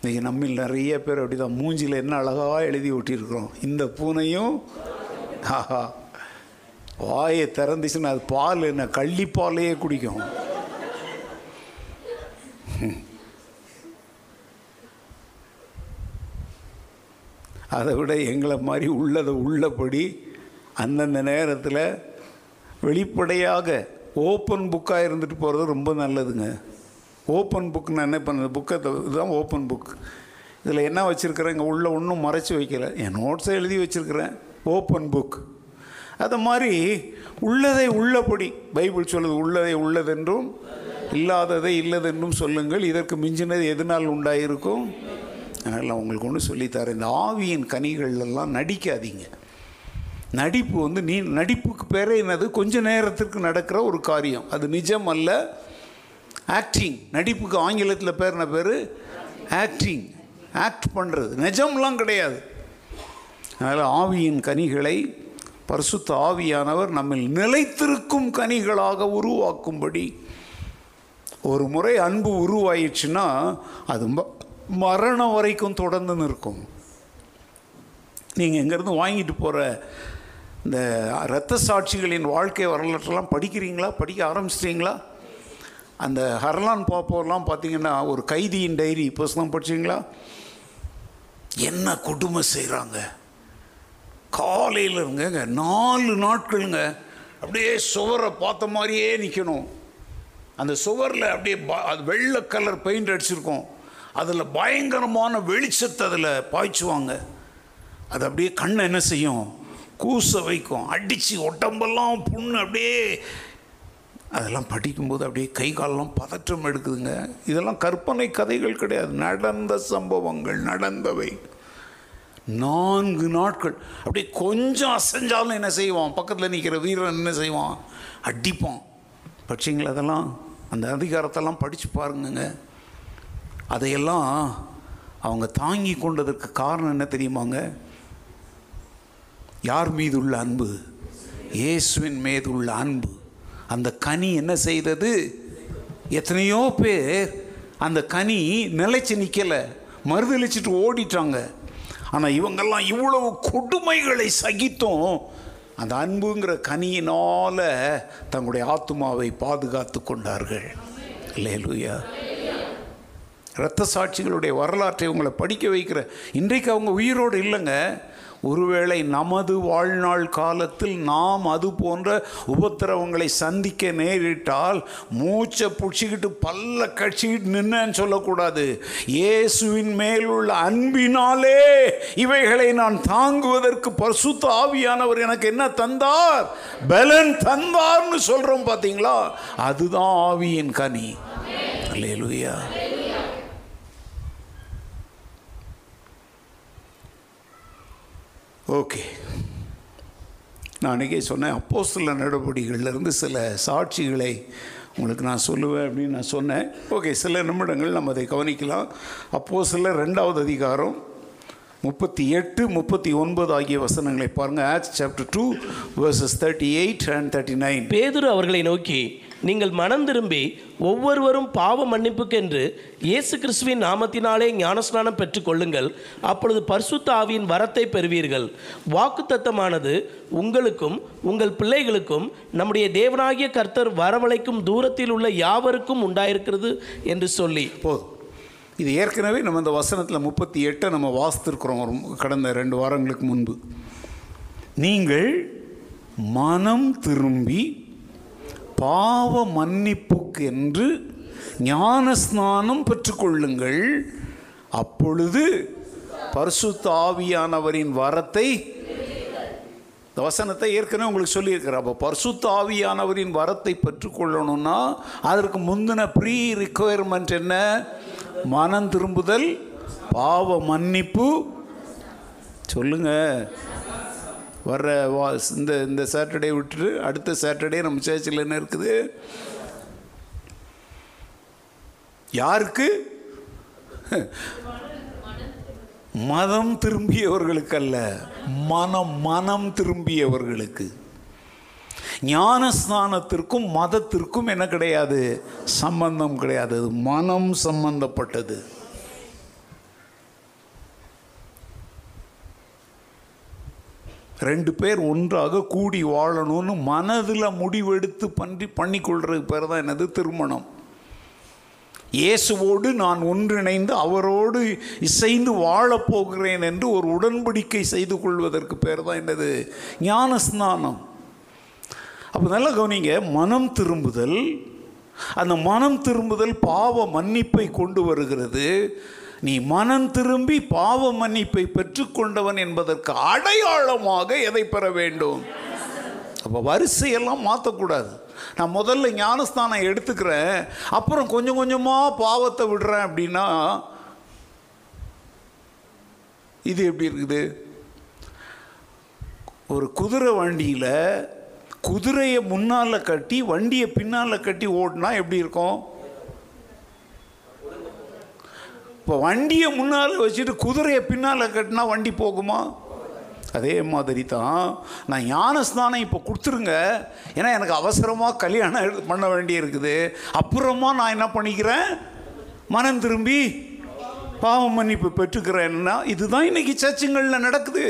இன்றைக்கி நம்மில் நிறைய பேர் அப்படி தான். மூஞ்சியில் என்ன அழகாக எழுதி ஒட்டியிருக்கிறோம். இந்த பூனையும் ஆஹா வாயை திறந்துச்சுன்னா அது பால் என்ன கள்ளிப்பாலையே குடிக்கும். அதை விட எங்களை மாதிரி உள்ளதை உள்ளபடி அந்தந்த நேரத்தில் வெளிப்படையாக ஓப்பன் புக்காக இருந்துட்டு போகிறது ரொம்ப நல்லதுங்க. ஓப்பன் புக்குன்னா என்ன பண்ணுறது, புக்கை இதுதான் ஓப்பன் புக். இதில் என்ன வச்சுருக்கிறேன், இங்கே உள்ளே ஒன்றும் மறைச்சி வைக்கல, என் நோட்ஸை எழுதி வச்சுருக்கிறேன், ஓப்பன் புக். அது மாதிரி உள்ளதை உள்ளபடி பைபிள் சொல்லுது, உள்ளதை உள்ளதென்றும் இல்லாததை இல்லதென்றும் சொல்லுங்கள், இதற்கு மிஞ்சினது எதனால் உண்டாயிருக்கும். அதனால் உங்களுக்கு ஒன்று சொல்லித்தரேன், இந்த ஆவியின் கனிகள்லாம் நடிக்காதீங்க. நடிப்பு வந்து நீ நடிப்புக்கு பேரே என்னது, கொஞ்ச நேரத்திற்கு நடக்கிற ஒரு காரியம், அது நிஜம் அல்ல, ஆக்டிங். நடிப்புக்கு ஆங்கிலத்தில் பேர் என்ன பேர், ஆக்டிங், ஆக்ட் பண்ணுறது, நிஜம்லாம் கிடையாது. அதனால் ஆவியின் கனிகளை பரிசுத்த ஆவியானவர் நம்மில் நிலைத்திருக்கும் கனிகளாக உருவாக்கும்படி, ஒரு முறை அன்பு உருவாயிடுச்சுன்னா அது மரணம் வரைக்கும் தொடர்ந்துன்னு இருக்கும். நீங்கள் எங்கேருந்து வாங்கிட்டு போகிற இந்த இரத்த சாட்சிகளின் வாழ்க்கை வரலாற்றெல்லாம் படிக்கிறீங்களா, படிக்க ஆரம்பிச்சிட்டிங்களா? அந்த ஹர்லான் பாப்போலாம் பார்த்திங்கன்னா ஒரு கைதியின் டைரி இப்போதான் படிச்சிங்களா? என்ன கொடுமை செய்கிறாங்க, காலையில் இருங்க 4 நாட்களுங்க அப்படியே சுவரை பார்த்த மாதிரியே நிற்கணும். அந்த சுவரில் அப்படியே அது வெள்ளை கலர் பெயிண்ட் அடிச்சிருக்கோம், அதில் பயங்கரமான வெளிச்சத்தை அதில் பாய்ச்சுவாங்க. அது அப்படியே கண்ணை என்ன செய்யும், கூச வைக்கும், அடித்து உடம்பெல்லாம் புண்ணு. அப்படியே அதெல்லாம் படிக்கும்போது அப்படியே கை காலெல்லாம் பதற்றம் எடுக்குதுங்க. இதெல்லாம் கற்பனை கதைகள் கிடையாது, நடந்த சம்பவங்கள், நடந்தவை. 4 நாட்கள் அப்படியே கொஞ்சம் அசைஞ்சாலும் என்ன செய்வான், பக்கத்தில் நிற்கிற வீரன் என்ன செய்வான், அடிப்பான். படிச்சிங்களா? அதெல்லாம் அந்த அதிகாரத்தெல்லாம் படித்து பாருங்கங்க. அதையெல்லாம் அவங்க தாங்கி கொண்டதற்கு காரணம் என்ன தெரியுமாங்க, யார் மீது உள்ள அன்பு, இயேசுவின் மீது உள்ள அன்பு. அந்த கனி என்ன செய்தது, எத்தனையோ பேர் அந்த கனி நிலைச்சி நிற்கலை, மறுதளிச்சுட்டு ஓடிட்டாங்க. ஆனால் இவங்கெல்லாம் இவ்வளவு கொடுமைகளை சகித்தும் அந்த அன்புங்கிற கனியினால் தங்களுடைய ஆத்துமாவை பாதுகாத்து கொண்டார்கள். அல்லேலூயா. இரத்த சாட்சிகளுடைய வரலாற்றை உங்களை படிக்க வைக்கிற, இன்றைக்கு அவங்க உயிரோடு இல்லைங்க, ஒருவேளை நமது வாழ்நாள் காலத்தில் நாம் அது போன்ற உபத்திரவங்களை சந்திக்க நேரிட்டால் மூச்சை பிடிச்சிக்கிட்டு பல்ல கட்சிக்கிட்டு நின்னு சொல்லக்கூடாது, இயேசுவின் மேலுள்ள அன்பினாலே இவைகளை நான் தாங்குவதற்கு பரிசுத்த ஆவியானவர் எனக்கு என்ன தந்தார், பலன் தந்தார்னு சொல்கிறோம். பார்த்தீங்களா, அதுதான் ஆவியின் கனி. அல்லேலூயா. ஓகே, நான் அன்றைக்கே சொன்னேன், அப்போஸ்தல நடவடிக்கைகளிலிருந்து சில சாட்சிகளை உங்களுக்கு நான் சொல்லுவேன் அப்படின்னு நான் சொன்னேன். ஓகே, சில நிமிடங்கள் நம்ம அதை கவனிக்கலாம். அப்போஸ்தலர் 2ஆம் அதிகாரம் 38, 39 ஆகிய வசனங்களை பாருங்கள். Acts chapter 2 verses 38 and 39. பேதுரு அவர்களை நோக்கி, நீங்கள் மனம் திரும்பி ஒவ்வொருவரும் பாவ மன்னிப்புக்கென்று இயேசு கிறிஸ்துவின் நாமத்தினாலே ஞானஸ்நானம் பெற்றுக்கொள்ளுங்கள், அப்பொழுது பரிசுத்த ஆவியின் வரத்தை பெறுவீர்கள். வாக்குத்தத்தமானது உங்களுக்கும் உங்கள் பிள்ளைகளுக்கும் நம்முடைய தேவனாகிய கர்த்தர் வரவழைக்கும் தூரத்தில் உள்ள யாவருக்கும் உண்டாயிருக்கிறது என்று சொல்லி போதும். இது ஏற்கனவே நம்ம இந்த வசனத்தில் 38 நம்ம வாசித்திருக்கிறோம் கடந்த 2 வாரங்களுக்கு முன்பு. நீங்கள் மனம் திரும்பி பாவ மன்னிப்புக்கு என்று ஞானஸ்நானம் பெற்றுக்கொள்ளுங்கள், அப்பொழுது பரிசுத்த ஆவியானவரின் வரத்தை. இந்த வசனத்தை ஏற்கனவே உங்களுக்கு சொல்லியிருக்கிறார். அப்போ பரிசுத்த ஆவியானவரின் வரத்தை பெற்றுக்கொள்ளணும்னா அதற்கு முந்தின ப்ரீ ரிக்குயர்மெண்ட் என்ன, மனம் திரும்புதல், பாவ மன்னிப்பு. சொல்லுங்க, வர்ற இந்த சாட்டர்டே விட்டுட்டு அடுத்த சாட்டர்டே நம்ம சேர்ச்சில் என்ன இருக்குது, யாருக்கு, மதம் திரும்பியவர்களுக்கு அல்ல, மனம் திரும்பியவர்களுக்கு. ஞானஸ்நானத்திற்கும் மதத்திற்கும் என்ன கிடையாது, சம்பந்தம் கிடையாது, மனம் சம்பந்தப்பட்டது. ரெண்டு பேர் ஒன்றாக கூடி வாழணும்னு மனதில் முடிவெடுத்து பண்ணிக்கொள்றதுக்கு பேர் தான் என்னது, திருமணம். இயேசுவோடு நான் ஒன்றிணைந்து அவரோடு இசைந்து வாழப்போகிறேன் என்று ஒரு உடன்படிக்கை செய்து கொள்வதற்கு பேர் தான் என்னது, ஞானஸ்நானம். அப்போ நல்லா கவனிங்க, மனம் திரும்புதல், அந்த மனம் திரும்புதல் பாவ மன்னிப்பை கொண்டு வருகிறது. நீ மனம் திரும்பி பாவ மன்னிப்பை பெற்றுக்கொண்டவன் என்பதற்கு அடையாளமாக எதை பெற வேண்டும்? அப்போ வரிசையெல்லாம் மாற்றக்கூடாது. நான் முதல்ல ஞானஸ்தானம் எடுத்துக்கிறேன், அப்புறம் கொஞ்சம் கொஞ்சமாக பாவத்தை விடுறேன் அப்படின்னா இது எப்படி இருக்குது? ஒரு குதிரை வண்டியில் குதிரையை முன்னால் கட்டி வண்டியை பின்னால் கட்டி ஓட்டினா எப்படி இருக்கும்? இப்போ வண்டியை முன்னால் வச்சுட்டு குதிரையை பின்னால் கட்டினா வண்டி போகுமா? அதே மாதிரி தான் நான் ஞானஸ்தானம் இப்போ கொடுத்துருங்க, ஏன்னா எனக்கு அவசரமாக கல்யாணம் பண்ண வேண்டி இருக்குது, அப்புறமா நான் என்ன பண்ணிக்கிறேன், மனம் திரும்பி பாவ மன்னிப்பு பெற்றுக்கிறேன்னா இதுதான் இன்றைக்கி சர்ச்சுங்களில் நடக்குது.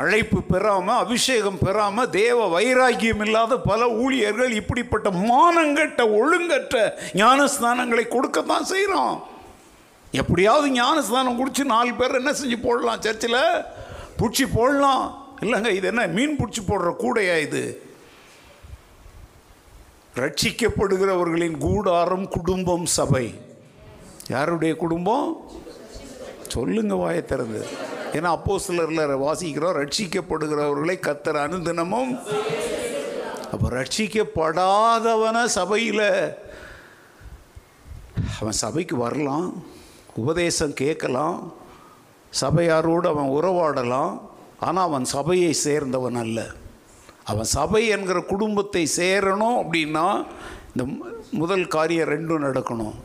அழைப்பு பெறாமல் அபிஷேகம் பெறாமல் தேவ வைராக்கியம் இல்லாத பல ஊழியர்கள் இப்படிப்பட்ட மானங்கட்ட ஒழுங்கற்ற ஞானஸ்தானங்களை கொடுக்கத்தான் செய்கிறோம். எப்படியாவது ஞானஸ்தானம் குடிச்சு 4 பேர் என்ன செஞ்சு போடலாம், சர்ச்சில் பிடிச்சி போடலாம். இல்லைங்க, இது என்ன மீன் பிடிச்சி போடுற கூடையா? இது ரட்சிக்கப்படுகிறவர்களின் கூடாரம் குடும்பம் சபை. யாருடைய குடும்பம் சொல்லுங்க வாயை திறந்து. ஏன்னா அப்போஸ்தலர்ல வாசிக்கிறோம், ரட்சிக்கப்படுகிறவர்களை கர்த்தர் அனுதினமும். அப்போ ரட்சிக்கப்படாதவனை சபையில் அவன் சபைக்கு வரலாம், உபதேசம் கேட்கலாம், சபையாரோடு அவன் உறவாடலாம், ஆனால் அவன் சபையை சேர்ந்தவன் அல்ல. அவன் சபை என்கிற குடும்பத்தை சேரணும் அப்படின்னா இந்த முதல் காரியம் 2 நடக்கணும்.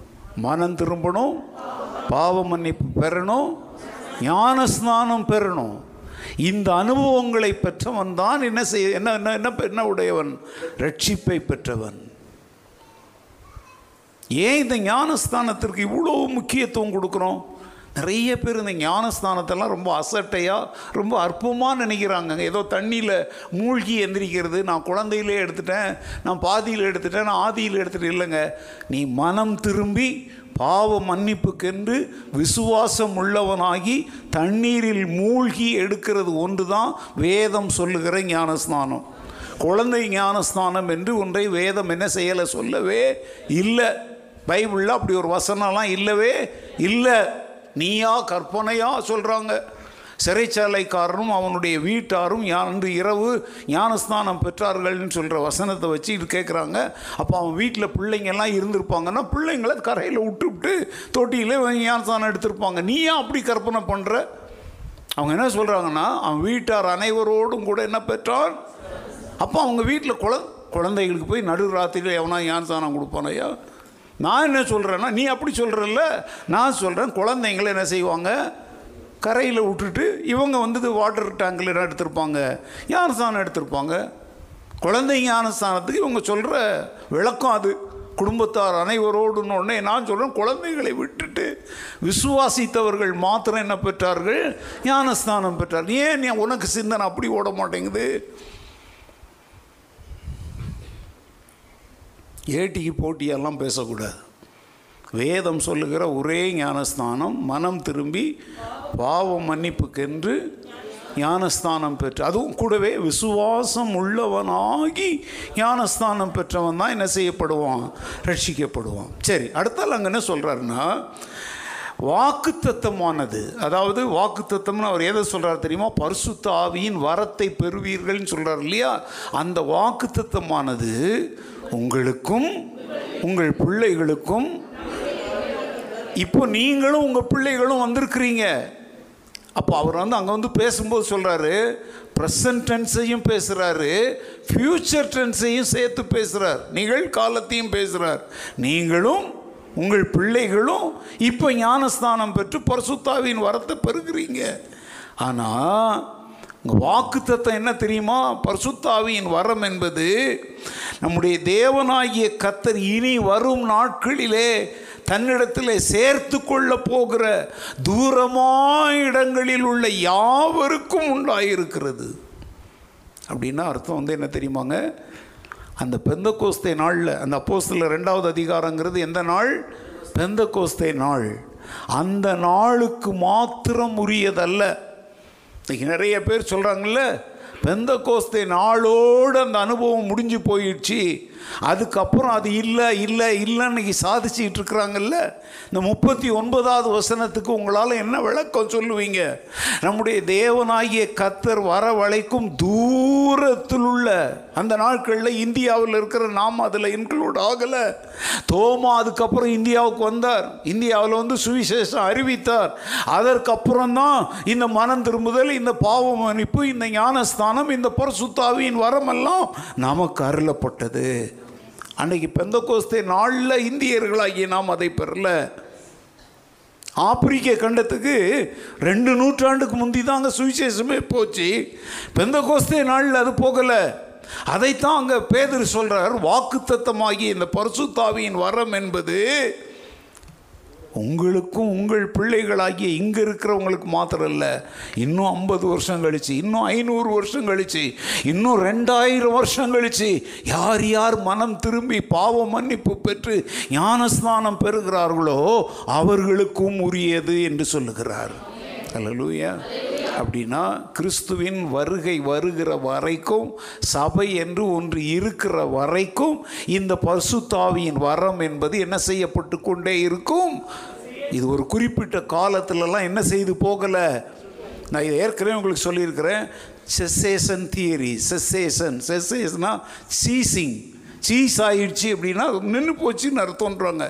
மனம் திரும்பணும், பாவ மன்னிப்பு பெறணும், ஞானஸ்நானம் பெறணும். இந்த அனுபவங்களை பெற்றவன் தான் என்ன செய்ய என்ன என்ன என்ன என்ன உடையவன், ரட்சிப்பை பெற்றவன். ஏன் இந்த ஞானஸ்தானத்திற்கு இவ்வளோ முக்கியத்துவம் கொடுக்குறோம்? நிறைய பேர் இந்த ஞானஸ்தானத்தெல்லாம் ரொம்ப அசட்டையாக ரொம்ப அற்பமாக நினைக்கிறாங்க. ஏதோ தண்ணியில் மூழ்கி எந்திரிக்கிறது, நான் குழந்தையிலே எடுத்துட்டேன், நான் பாதியில் எடுத்துட்டேன், நான் ஆதியில் எடுத்துகிட்டு. இல்லைங்க, நீ மனம் திரும்பி பாவ மன்னிப்புக்கென்று விசுவாசம் உள்ளவனாகி தண்ணீரில் மூழ்கி எடுக்கிறது ஒன்று தான் வேதம் சொல்லுகிற ஞானஸ்நானம். குழந்தை ஞானஸ்நானம் என்று ஒன்றை வேதம் என்ன செய்யலை, சொல்லவே இல்லை. பைபிளில் அப்படி ஒரு வசனம்லாம் இல்லவே இல்லை. நீயா கற்பனையாக சொல்கிறாங்க. சிறைச்சாலைக்காரனும் அவனுடைய வீட்டாரும் அன்று இரவு ஞானஸ்நானம் பெற்றார்கள்னு சொல்கிற வசனத்தை வச்சு இது கேட்குறாங்க. அப்போ அவன் வீட்டில் பிள்ளைங்கள்லாம் இருந்திருப்பாங்கன்னா பிள்ளைங்களை கரையில் விட்டுவிட்டு தொட்டியிலே ஞானஸ்தானம் எடுத்திருப்பாங்க. நீ ஏன் அப்படி கற்பனை பண்ணுற? அவங்க என்ன சொல்கிறாங்கன்னா, அவன் வீட்டார் அனைவரோடும் கூட என்ன பெற்றான். அப்போ அவங்க வீட்டில் குழந்தைகளுக்கு போய் நடு ராத்திரியில் எவனா ஞானஸ்தானம் கொடுப்பானையா? நான் என்ன சொல்கிறேன்னா, நீ அப்படி சொல்கிறல்ல, நான் சொல்கிறேன் குழந்தைங்கள என்ன செய்வாங்க, கரையில் விட்டுட்டு இவங்க வந்து வாட்டர் டேங்கில் என்ன எடுத்திருப்பாங்க, ஞானஸ்தானம் எடுத்திருப்பாங்க. குழந்தைங்க ஞானஸ்தானத்துக்கு இவங்க சொல்கிற விளக்கம் அது. குடும்பத்தார் அனைவரோடுன்னு ஒன்று நான் சொல்கிறேன், குழந்தைகளை விட்டுட்டு விசுவாசித்தவர்கள் மாத்திரம் என்ன பெற்றார்கள், ஞானஸ்தானம் பெற்றார்கள். ஏன் நீ உனக்கு சிந்தனை அப்படி ஓட மாட்டேங்குது? ஏட்டிக்கு போட்டியெல்லாம் பேசக்கூடாது. வேதம் சொல்லுகிற ஒரே ஞானஸ்தானம் மனம் திரும்பி பாவ மன்னிப்புக்கென்று ஞானஸ்தானம் பெற்று, அதுவும் கூடவே விசுவாசம் உள்ளவனாகி ஞானஸ்தானம் பெற்றவன் தான் என்ன செய்யப்படுவான், ரட்சிக்கப்படுவான். சரி, அடுத்தால் அங்கே என்ன சொல்கிறாருன்னா, வாக்குத்தத்தமானது, அதாவது வாக்குத்தத்தம்னு அவர் எதை சொல்கிறார் தெரியுமா, பரிசுத்த ஆவியின் வரத்தை பெறுவீர்கள்னு சொல்கிறார் இல்லையா, அந்த வாக்குத்தத்தமானது உங்களுக்கும் உங்கள் பிள்ளைகளுக்கும். இப்போ நீங்களும் உங்கள் பிள்ளைகளும் வந்திருக்கிறீங்க. அப்போ அவர் அங்கே பேசும்போது சொல்கிறாரு, ப்ரெசன்ட் டென்ஸையும் பேசுகிறாரு, ஃப்யூச்சர் டென்ஸையும் சேர்த்து பேசுகிறார், நிகழ்காலத்தையும் பேசுகிறார். நீங்களும் உங்கள் பிள்ளைகளும் இப்போ ஞானஸ்தானம் பெற்று பரிசுத்த ஆவியின் வரத்தை பெறுகிறீங்க. ஆனால் உங்கள் வாக்குத்தத்தம் என்ன தெரியுமா, பரிசுத்த ஆவியின் வரம் என்பது நம்முடைய தேவனாகிய கர்த்தர் இனி வரும் நாட்களிலே தன்னிடத்தில் சேர்த்து கொள்ள போகிற தூரமான இடங்களில் உள்ள யாவருக்கும் உண்டாயிருக்கிறது. அப்படின்னா அர்த்தம் என்ன தெரியுமாங்க, அந்த பெந்தக்கோஸ்தே நாளில், அந்த அப்போஸ்தலர் 2வது அதிகாரங்கிறது எந்த நாள், பெந்தக்கோஸ்தே நாள், அந்த நாளுக்கு மாத்திரம் உரியதல்ல. இன்றைக்கி நிறைய பேர் சொல்கிறாங்கல்ல, பெந்தக்கோஸ்தே நாளோடு அந்த அனுபவம் முடிஞ்சு போயிடுச்சு. அதுக்கப்புறம் அது இல்லை இல்லை இல்லைன்னு இன்னைக்கு சாதிச்சுக்கிட்டு இருக்கிறாங்கல்ல. இந்த 39வது வசனத்துக்கு உங்களால் என்ன விளக்கம் சொல்லுவீங்க? நம்முடைய தேவனாகிய கர்த்தர் வரவழைக்கும் தூரத்தில் உள்ள அந்த நாட்களில் இந்தியாவில் இருக்கிற நாம் அதில் இன்க்ளூட் ஆகலை. தோமா அதுக்கப்புறம் இந்தியாவுக்கு வந்தார், இந்தியாவில் வந்து சுவிசேஷம் அறிவித்தார். அதற்கப்புறம்தான் இந்த மனம் திரும்புதல், இந்த பாவ மன்னிப்பு, இந்த ஞானஸ்தானம், இந்த பரிசுத்த ஆவியின் வரமெல்லாம் நமக்கு அருளப்பட்டது. அன்றைக்கி பெந்தக்கோஸ்தே நாளில் இந்தியர்களாகிய நாம் அதை பெறல. ஆப்பிரிக்க கண்டத்துக்கு 200 ஆண்டுக்கு முந்தி தான் அங்கே சுவிசேஷமே போச்சு. பெந்தக்கோஸ்தே நாளில் அது போகலை. அதைத்தான் அங்கே பேதூர் சொல்கிறார், வாக்குத்தத்தமாகிய இந்த பரிசுத்த ஆவியின் வரம் என்பது உங்களுக்கும் உங்கள் பிள்ளைகளாகிய இங்கே இருக்கிறவங்களுக்கு மாத்திரம் இல்லை, இன்னும் 50 வருஷம் கழிச்சு, இன்னும் 500 வருஷம் கழிச்சு, இன்னும் 2000 வருஷம் கழிச்சு யார் யார் மனம் திரும்பி பாவ மன்னிப்பு பெற்று ஞானஸ்நானம் பெறுகிறார்களோ அவர்களுக்கும் உரியது என்று சொல்லுகிறார். அல்லேலூயா. அப்படின்னா கிறிஸ்துவின் வருகை வருகிற வரைக்கும், சபை என்று ஒன்று இருக்கிற வரைக்கும் இந்த பரிசுத்த ஆவியின் வரம் என்பது என்ன செய்யப்பட்டு கொண்டே இருக்கும். இது ஒரு குறிப்பிட்ட காலத்துலலாம் என்ன செய்து போகலை. நான் இதை ஏற்கனவே உங்களுக்கு சொல்லியிருக்கிறேன். செசேஷன் தியரி, செசேஷனா சீசிங், சீஸ் ஆயிடுச்சு அப்படின்னா நின்று போச்சுன்னு அர்த்தம்ன்றாங்க.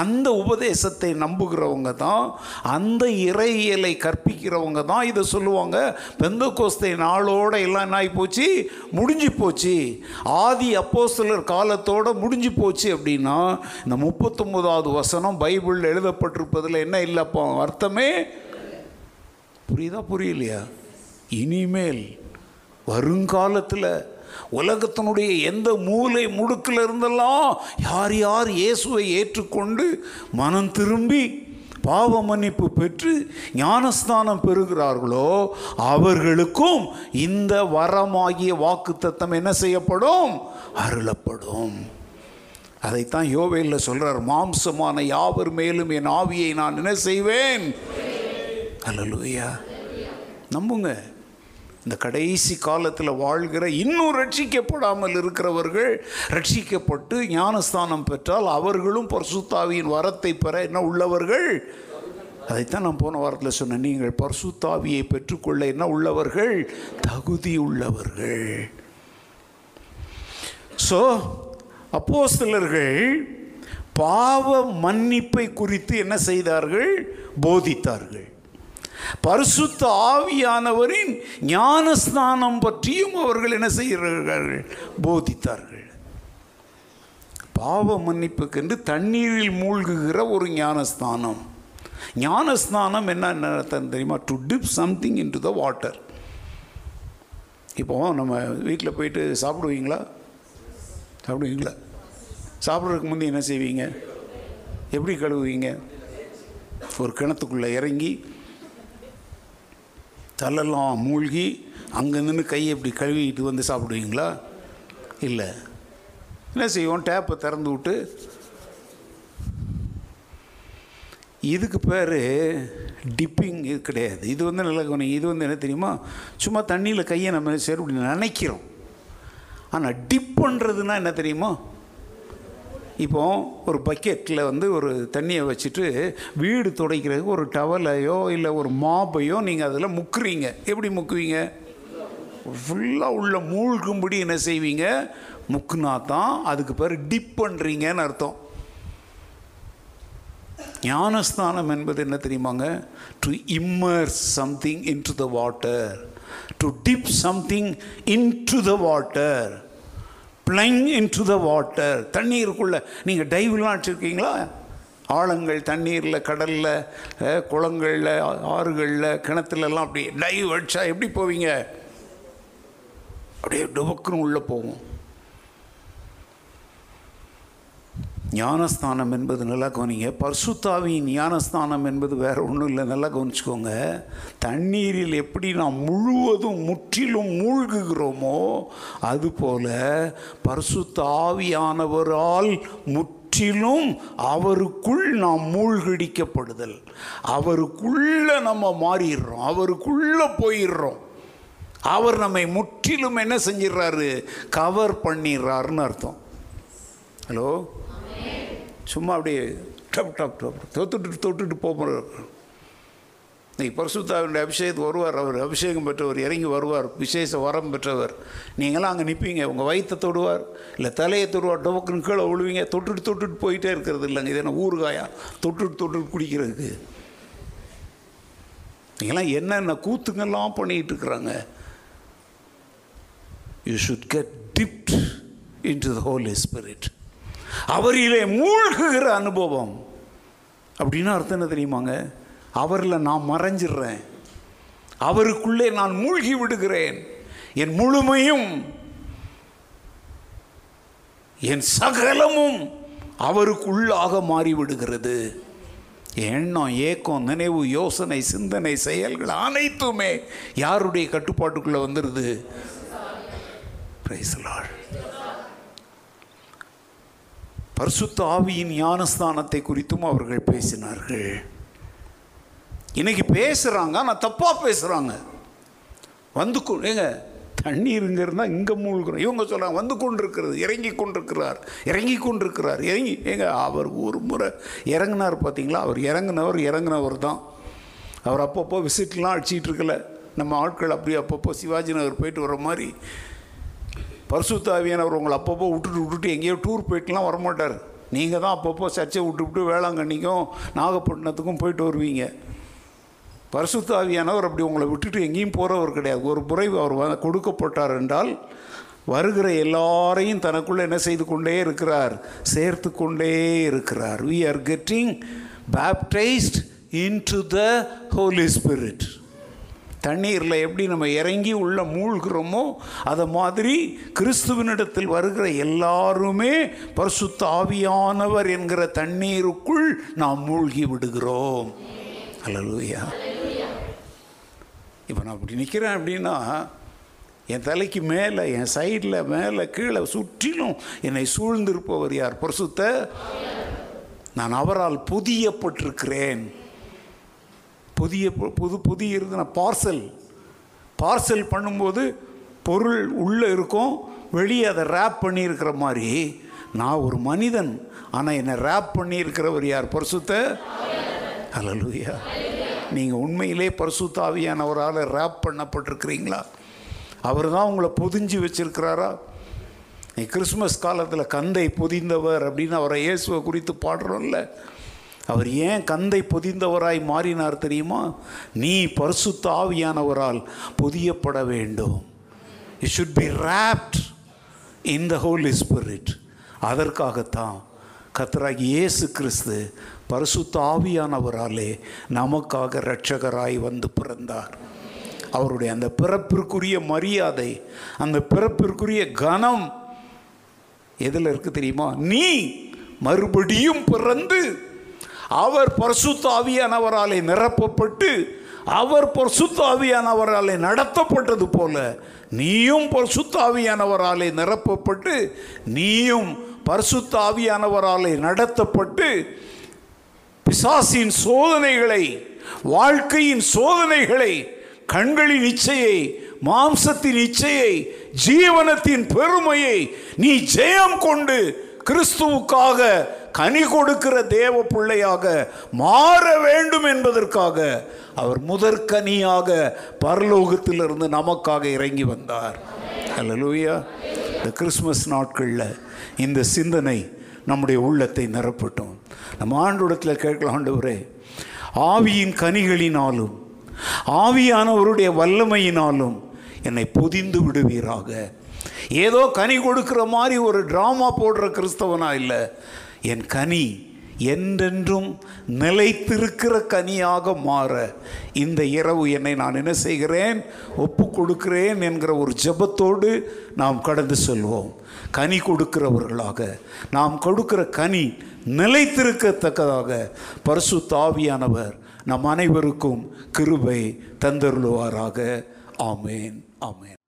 அந்த உபதேசத்தை நம்புகிறவங்க தான், அந்த இறையியலை கற்பிக்கிறவங்க தான் இதை சொல்லுவாங்க. பெந்தக்கோஸ்தே நாளோட எல்லாம் என்ன ஆகி போச்சு, முடிஞ்சு போச்சு, ஆதி அப்போஸ்தலர் காலத்தோடு முடிஞ்சு போச்சு. அப்படின்னா இந்த 39வது வசனம் பைபிளில் எழுதப்பட்டிருப்பதில் என்ன இல்லைப்பா அர்த்தமே புரியுதா? புரியலையா? இனிமேல் வருங்காலத்தில் உலகத்தினுடைய எந்த மூலை முடுக்கில் இருந்தெல்லாம் யார் யார் இயேசுவை ஏற்றுக்கொண்டு மனம் திரும்பி பாவ மன்னிப்பு பெற்று ஞானஸ்தானம் பெறுகிறார்களோ அவர்களுக்கும் இந்த வரமாகிய வாக்குத்தத்தம் என்ன செய்யப்படும், அருளப்படும். அதைத்தான் யோவேலில் சொல்கிறார், மாம்சமான யாவர் மேலும் என் ஆவியை நான் என்ன செய்வேன். அல்லேலூயா. நம்புங்க, இந்த கடைசி காலத்தில் வாழ்கிற இன்னும் ரட்சிக்கப்படாமல் இருக்கிறவர்கள் ரட்சிக்கப்பட்டு ஞானஸ்தானம் பெற்றால் அவர்களும் பரிசுத்த ஆவியின் வரத்தை பெற என்ன உள்ளவர்கள். அதைத்தான் நான் போன வாரத்தில் சொன்னேன், நீங்கள் பரிசுத்த ஆவியை பெற்றுக்கொள்ள என்ன உள்ளவர்கள், தகுதி உள்ளவர்கள். ஸோ அப்போஸ்தலர்கள் பாவ மன்னிப்பை குறித்து என்ன செய்தார்கள், போதித்தார்கள். பரிசுத்த ஆவியானவரின் ஞானஸ்நானம் பற்றியும் அவர்கள் என்ன செய்கிறார்கள், போதித்தார்கள். பாவ மன்னிப்புக்கென்று தண்ணீரில் மூழ்குகிற ஒரு ஞானஸ்நானம். ஞானஸ்நானம் என்ன தெரியுமா? To dip something into the water. இப்போ நம்ம வீட்டில் போயிட்டு சாப்பிடுவீங்களா? சாப்பிட்றதுக்கு முந்தைய என்ன செய்வீங்க, எப்படி கழுவுவீங்க? ஒரு கிணத்துக்குள்ளே இறங்கி தலெல்லாம் மூழ்கி அங்கே நின்று கையை இப்படி கழுவிட்டு வந்து சாப்பிடுவீங்களா? இல்லை, என்ன செய்வோம், டேப்பை திறந்து விட்டு. இதுக்கு பேர் டிப்பிங், இது கிடையாது. இது வந்து நல்லா கவனிங்க, இது வந்து என்ன தெரியுமா, சும்மா தண்ணியில் கையை நம்ம சேர் இப்படி நினைக்கிறோம். ஆனால் டிப் பண்ணுறதுன்னா என்ன தெரியுமா, இப்போ ஒரு பக்கெட்டில் வந்து ஒரு தண்ணியை வச்சுட்டு வீடு துடைக்கிறதுக்கு ஒரு டவலையோ இல்லை ஒரு மாப்பையோ நீங்கள் அதில் முக்குறீங்க. எப்படி முக்குவீங்க? ஃபுல்லாக உள்ள மூழ்கும்படி என்ன செய்வீங்க, முக்குனா தான் அதுக்கு பேர் டிப் பண்ணுறீங்கன்னு அர்த்தம். ஞானஸ்தானம் என்பது என்ன தெரியுமாங்க, to immerse something into the water, to dip something into the water, flying into the water. தண்ணீருக்குள்ளே நீங்கள் டைவெலாம் அடிச்சிருக்கீங்களா? ஆழங்கள், தண்ணீரில், கடலில், குளங்களில், ஆறுகளில், கிணத்துலலாம் அப்படி டைவ் அடிச்சா எப்படி போவீங்க? அப்படியே டபக்குன்னு உள்ளே போவோம். ஞானஸ்தானம் என்பது நல்லா கவனிங்க, பரிசுத்த ஆவியின் ஞானஸ்தானம் என்பது வேறு ஒன்றும் இல்லை. நல்லா கவனிச்சுக்கோங்க, தண்ணீரில் எப்படி நாம் முழுவதும் முற்றிலும் மூழ்குகிறோமோ அதுபோல் பரிசுத்த ஆவியானவரால் முற்றிலும் அவருக்குள் நாம் மூழ்கடிக்கப்படுதல், அவருக்குள்ளே நம்ம மாறிடுறோம், அவருக்குள்ளே போயிடுறோம். அவர் நம்மை முற்றிலும் என்ன செஞ்சிடறாரு, கவர் பண்ணிடுறாருன்னு அர்த்தம். ஹலோ, சும்மா அப்படியே டப் டப் டப் தொட்டுட்டு தொட்டுட்டு போகிற. இன்றைக்கி பரிசுத்தாவினுடைய அபிஷேகத்துக்கு வருவார், அவர் அபிஷேகம் பெற்றவர், இறங்கி வருவார், விசேஷ வரம் பெற்றவர். நீங்களாம் அங்கே நிற்பீங்க, உங்கள் வயிற்றை தொடுவார், இல்லை தலையை தொடுவார், டொபக்குன்னு கீழே விழுவீங்க. தொட்டுட்டு தொட்டுட்டு போயிட்டே இருக்கிறது இல்லைங்க, இது என்ன ஊறுகாயா தொட்டுட்டு தொட்டுட்டு குடிக்கிறதுக்கு? நீங்களாம் என்னென்ன கூத்துங்கெல்லாம் பண்ணிகிட்டு இருக்கிறாங்க. You should get dipped into the Holy Spirit. அவரிலே மூழ்குகிற அனுபவம் அப்படின்னு அர்த்தம் என்ன தெரியுமாங்க? அவரில் நான் மறைஞ்சிடுறேன், அவருக்குள்ளே நான் மூழ்கி விடுகிறேன். என் முழுமையும் என் சகலமும் அவருக்குள்ளாக மாறிவிடுகிறது. எண்ணம், ஏக்கம், நினைவு, யோசனை, சிந்தனை, செயல்கள் அனைத்துமே யாருடைய கட்டுப்பாட்டுக்குள்ளே வந்துடுது? Praise the Lord. பரிசுத்த ஆவியின் ஞானஸ்தானத்தை குறித்தும் அவர்கள் பேசினார்கள். இன்னைக்கு பேசுகிறாங்க, ஆனால் தப்பாக பேசுகிறாங்க. வந்து ஏங்க தண்ணீருங்க இருந்தால் இங்கே மூழ்கிறோம். இவங்க சொல்கிறாங்க வந்து கொண்டிருக்கிறது, இறங்கி கொண்டிருக்கிறார், இறங்கி கொண்டிருக்கிறார், இறங்கி. ஏங்க அவர் ஒரு முறை இறங்கினார் பார்த்தீங்களா? அவர் இறங்கினவர் தான். அவர் அப்பப்போ விசிட்லாம் அடிச்சிக்கிட்டு இருக்கல, நம்ம ஆட்கள் அப்படியே அப்பப்போ சிவாஜி நகர் போயிட்டு வர மாதிரி. பரிசுத்த ஆவியானவர் உங்களை அப்பப்போ விட்டுட்டு எங்கேயோ டூர் போயிட்டுலாம் வரமாட்டார். நீங்கள் தான் அப்பப்போ சர்ச்சை விட்டுவிட்டு வேளாங்கண்ணிக்கும் நாகப்பட்டினத்துக்கும் போயிட்டு வருவீங்க. பரிசுத்த ஆவியானவர் அப்படி உங்களை விட்டுட்டு எங்கேயும் போகிறவர் கிடையாது. ஒரு முறை அவர் கொடுக்கப்பட்டார் என்றால் வருகிற எல்லாரையும் தனக்குள்ளே என்ன செய்து கொண்டே இருக்கிறார், சேர்த்து கொண்டே இருக்கிறார். We are getting baptized into the Holy Spirit. தண்ணீரில் எப்படி நம்ம இறங்கி உள்ள மூழ்கிறோமோ அதை மாதிரி கிறிஸ்துவனிடத்தில் வருகிற எல்லாருமே பரிசுத்த ஆவியானவர் என்கிற தண்ணீருக்குள் நாம் மூழ்கி விடுகிறோம். அல்லேலூயா. இப்போ நான் அப்படி நிற்கிறேன் அப்படின்னா என் தலைக்கு மேலே, என் சைடில், மேலே, கீழே, சுற்றிலும் என்னை சூழ்ந்திருப்பவர் யார்? பரிசுத்த. நான் அவரால் புதியப்பட்டிருக்கிறேன். புதிய இருந்த பார்சல் பண்ணும்போது பொருள் உள்ளே இருக்கும், வெளியே அதை ரேப் பண்ணியிருக்கிற மாதிரி நான் ஒரு மனிதன், ஆனால் என்னை ரேப் பண்ணியிருக்கிறவர் யார்? பரிசுத்த. அல்லேலூயா. நீங்கள் உண்மையிலே பரிசுத்த ஆவியானவரால் ரேப் பண்ணப்பட்டிருக்கிறீங்களா? அவர் தான் உங்களை பொதிஞ்சு வச்சிருக்கிறாரா? நீ கிறிஸ்மஸ் காலத்தில் கந்தை பொதிந்தவர் அப்படின்னு அவரை இயேசுவை குறித்து பாடுறோம்ல. அவர் ஏன் கந்தை பொதிந்தவராய் மாறினார் தெரியுமா? நீ பரிசுத்த ஆவியானவரால் பொதியப்பட வேண்டும். You should be wrapped in the Holy Spirit. அதற்காகத்தான் கர்த்தராகி இயேசு கிறிஸ்து பரிசுத்த ஆவியானவராலே நமக்காக இரட்சகராய் வந்து பிறந்தார். அவருடைய அந்த பிறப்பிற்குரிய மரியாதை, அந்த பிறப்பிற்குரிய கனம் எதில் இருக்குது தெரியுமா? நீ மறுபடியும் பிறந்து அவர் பரிசுத்த ஆவியானவராலே நிரப்பப்பட்டு அவர் பரிசுத்த ஆவியானவராலே நடத்தப்பட்டது போல நீயும் பரிசுத்த ஆவியானவராலே நிரப்பப்பட்டு, நீயும் பரிசுத்த ஆவியானவராலே நடத்தப்பட்டு, பிசாசின் சோதனைகளை, வாழ்க்கையின் சோதனைகளை, கண்களின் இச்சையை, மாம்சத்தின் இச்சையை, ஜீவனத்தின் பெருமையை நீ ஜெயம் கொண்டு கிறிஸ்துவுக்காக கனி கொடுக்கிற தேவ பிள்ளையாக மாற வேண்டும் என்பதற்காக அவர் முதற்கனியாக பரலோகத்திலிருந்து நமக்காக இறங்கி வந்தார். அல்லேலூயா. இந்த கிறிஸ்மஸ் நாட்களில் இந்த சிந்தனை நம்முடைய உள்ளத்தை நிரப்பட்டும். நம்ம ஆண்டவரிடத்தில் கேட்கலாம், ஆண்டவரே, ஆவியின் கனிகளினாலும் ஆவியானவருடைய வல்லமையினாலும் என்னை பொதிந்து விடுவீராக. ஏதோ கனி கொடுக்கிற மாதிரி ஒரு ட்ராமா போடுற கிறிஸ்தவனா இல்லை, என் கனி என்றென்றும் நிலைத்திருக்கிற கனியாக மாற இந்த இரவு என்னை நான் என்ன செய்கிறேன், ஒப்பு கொடுக்கிறேன் என்கிற ஒரு ஜெபத்தோடு நாம் கடந்து செல்வோம். கனி கொடுக்கிறவர்களாக, நாம் கொடுக்கிற கனி நிலைத்திருக்கத்தக்கதாக பரிசுத்த ஆவியானவர் நம் அனைவருக்கும் கிருபை தந்தருளுவாராக. ஆமேன், ஆமேன்.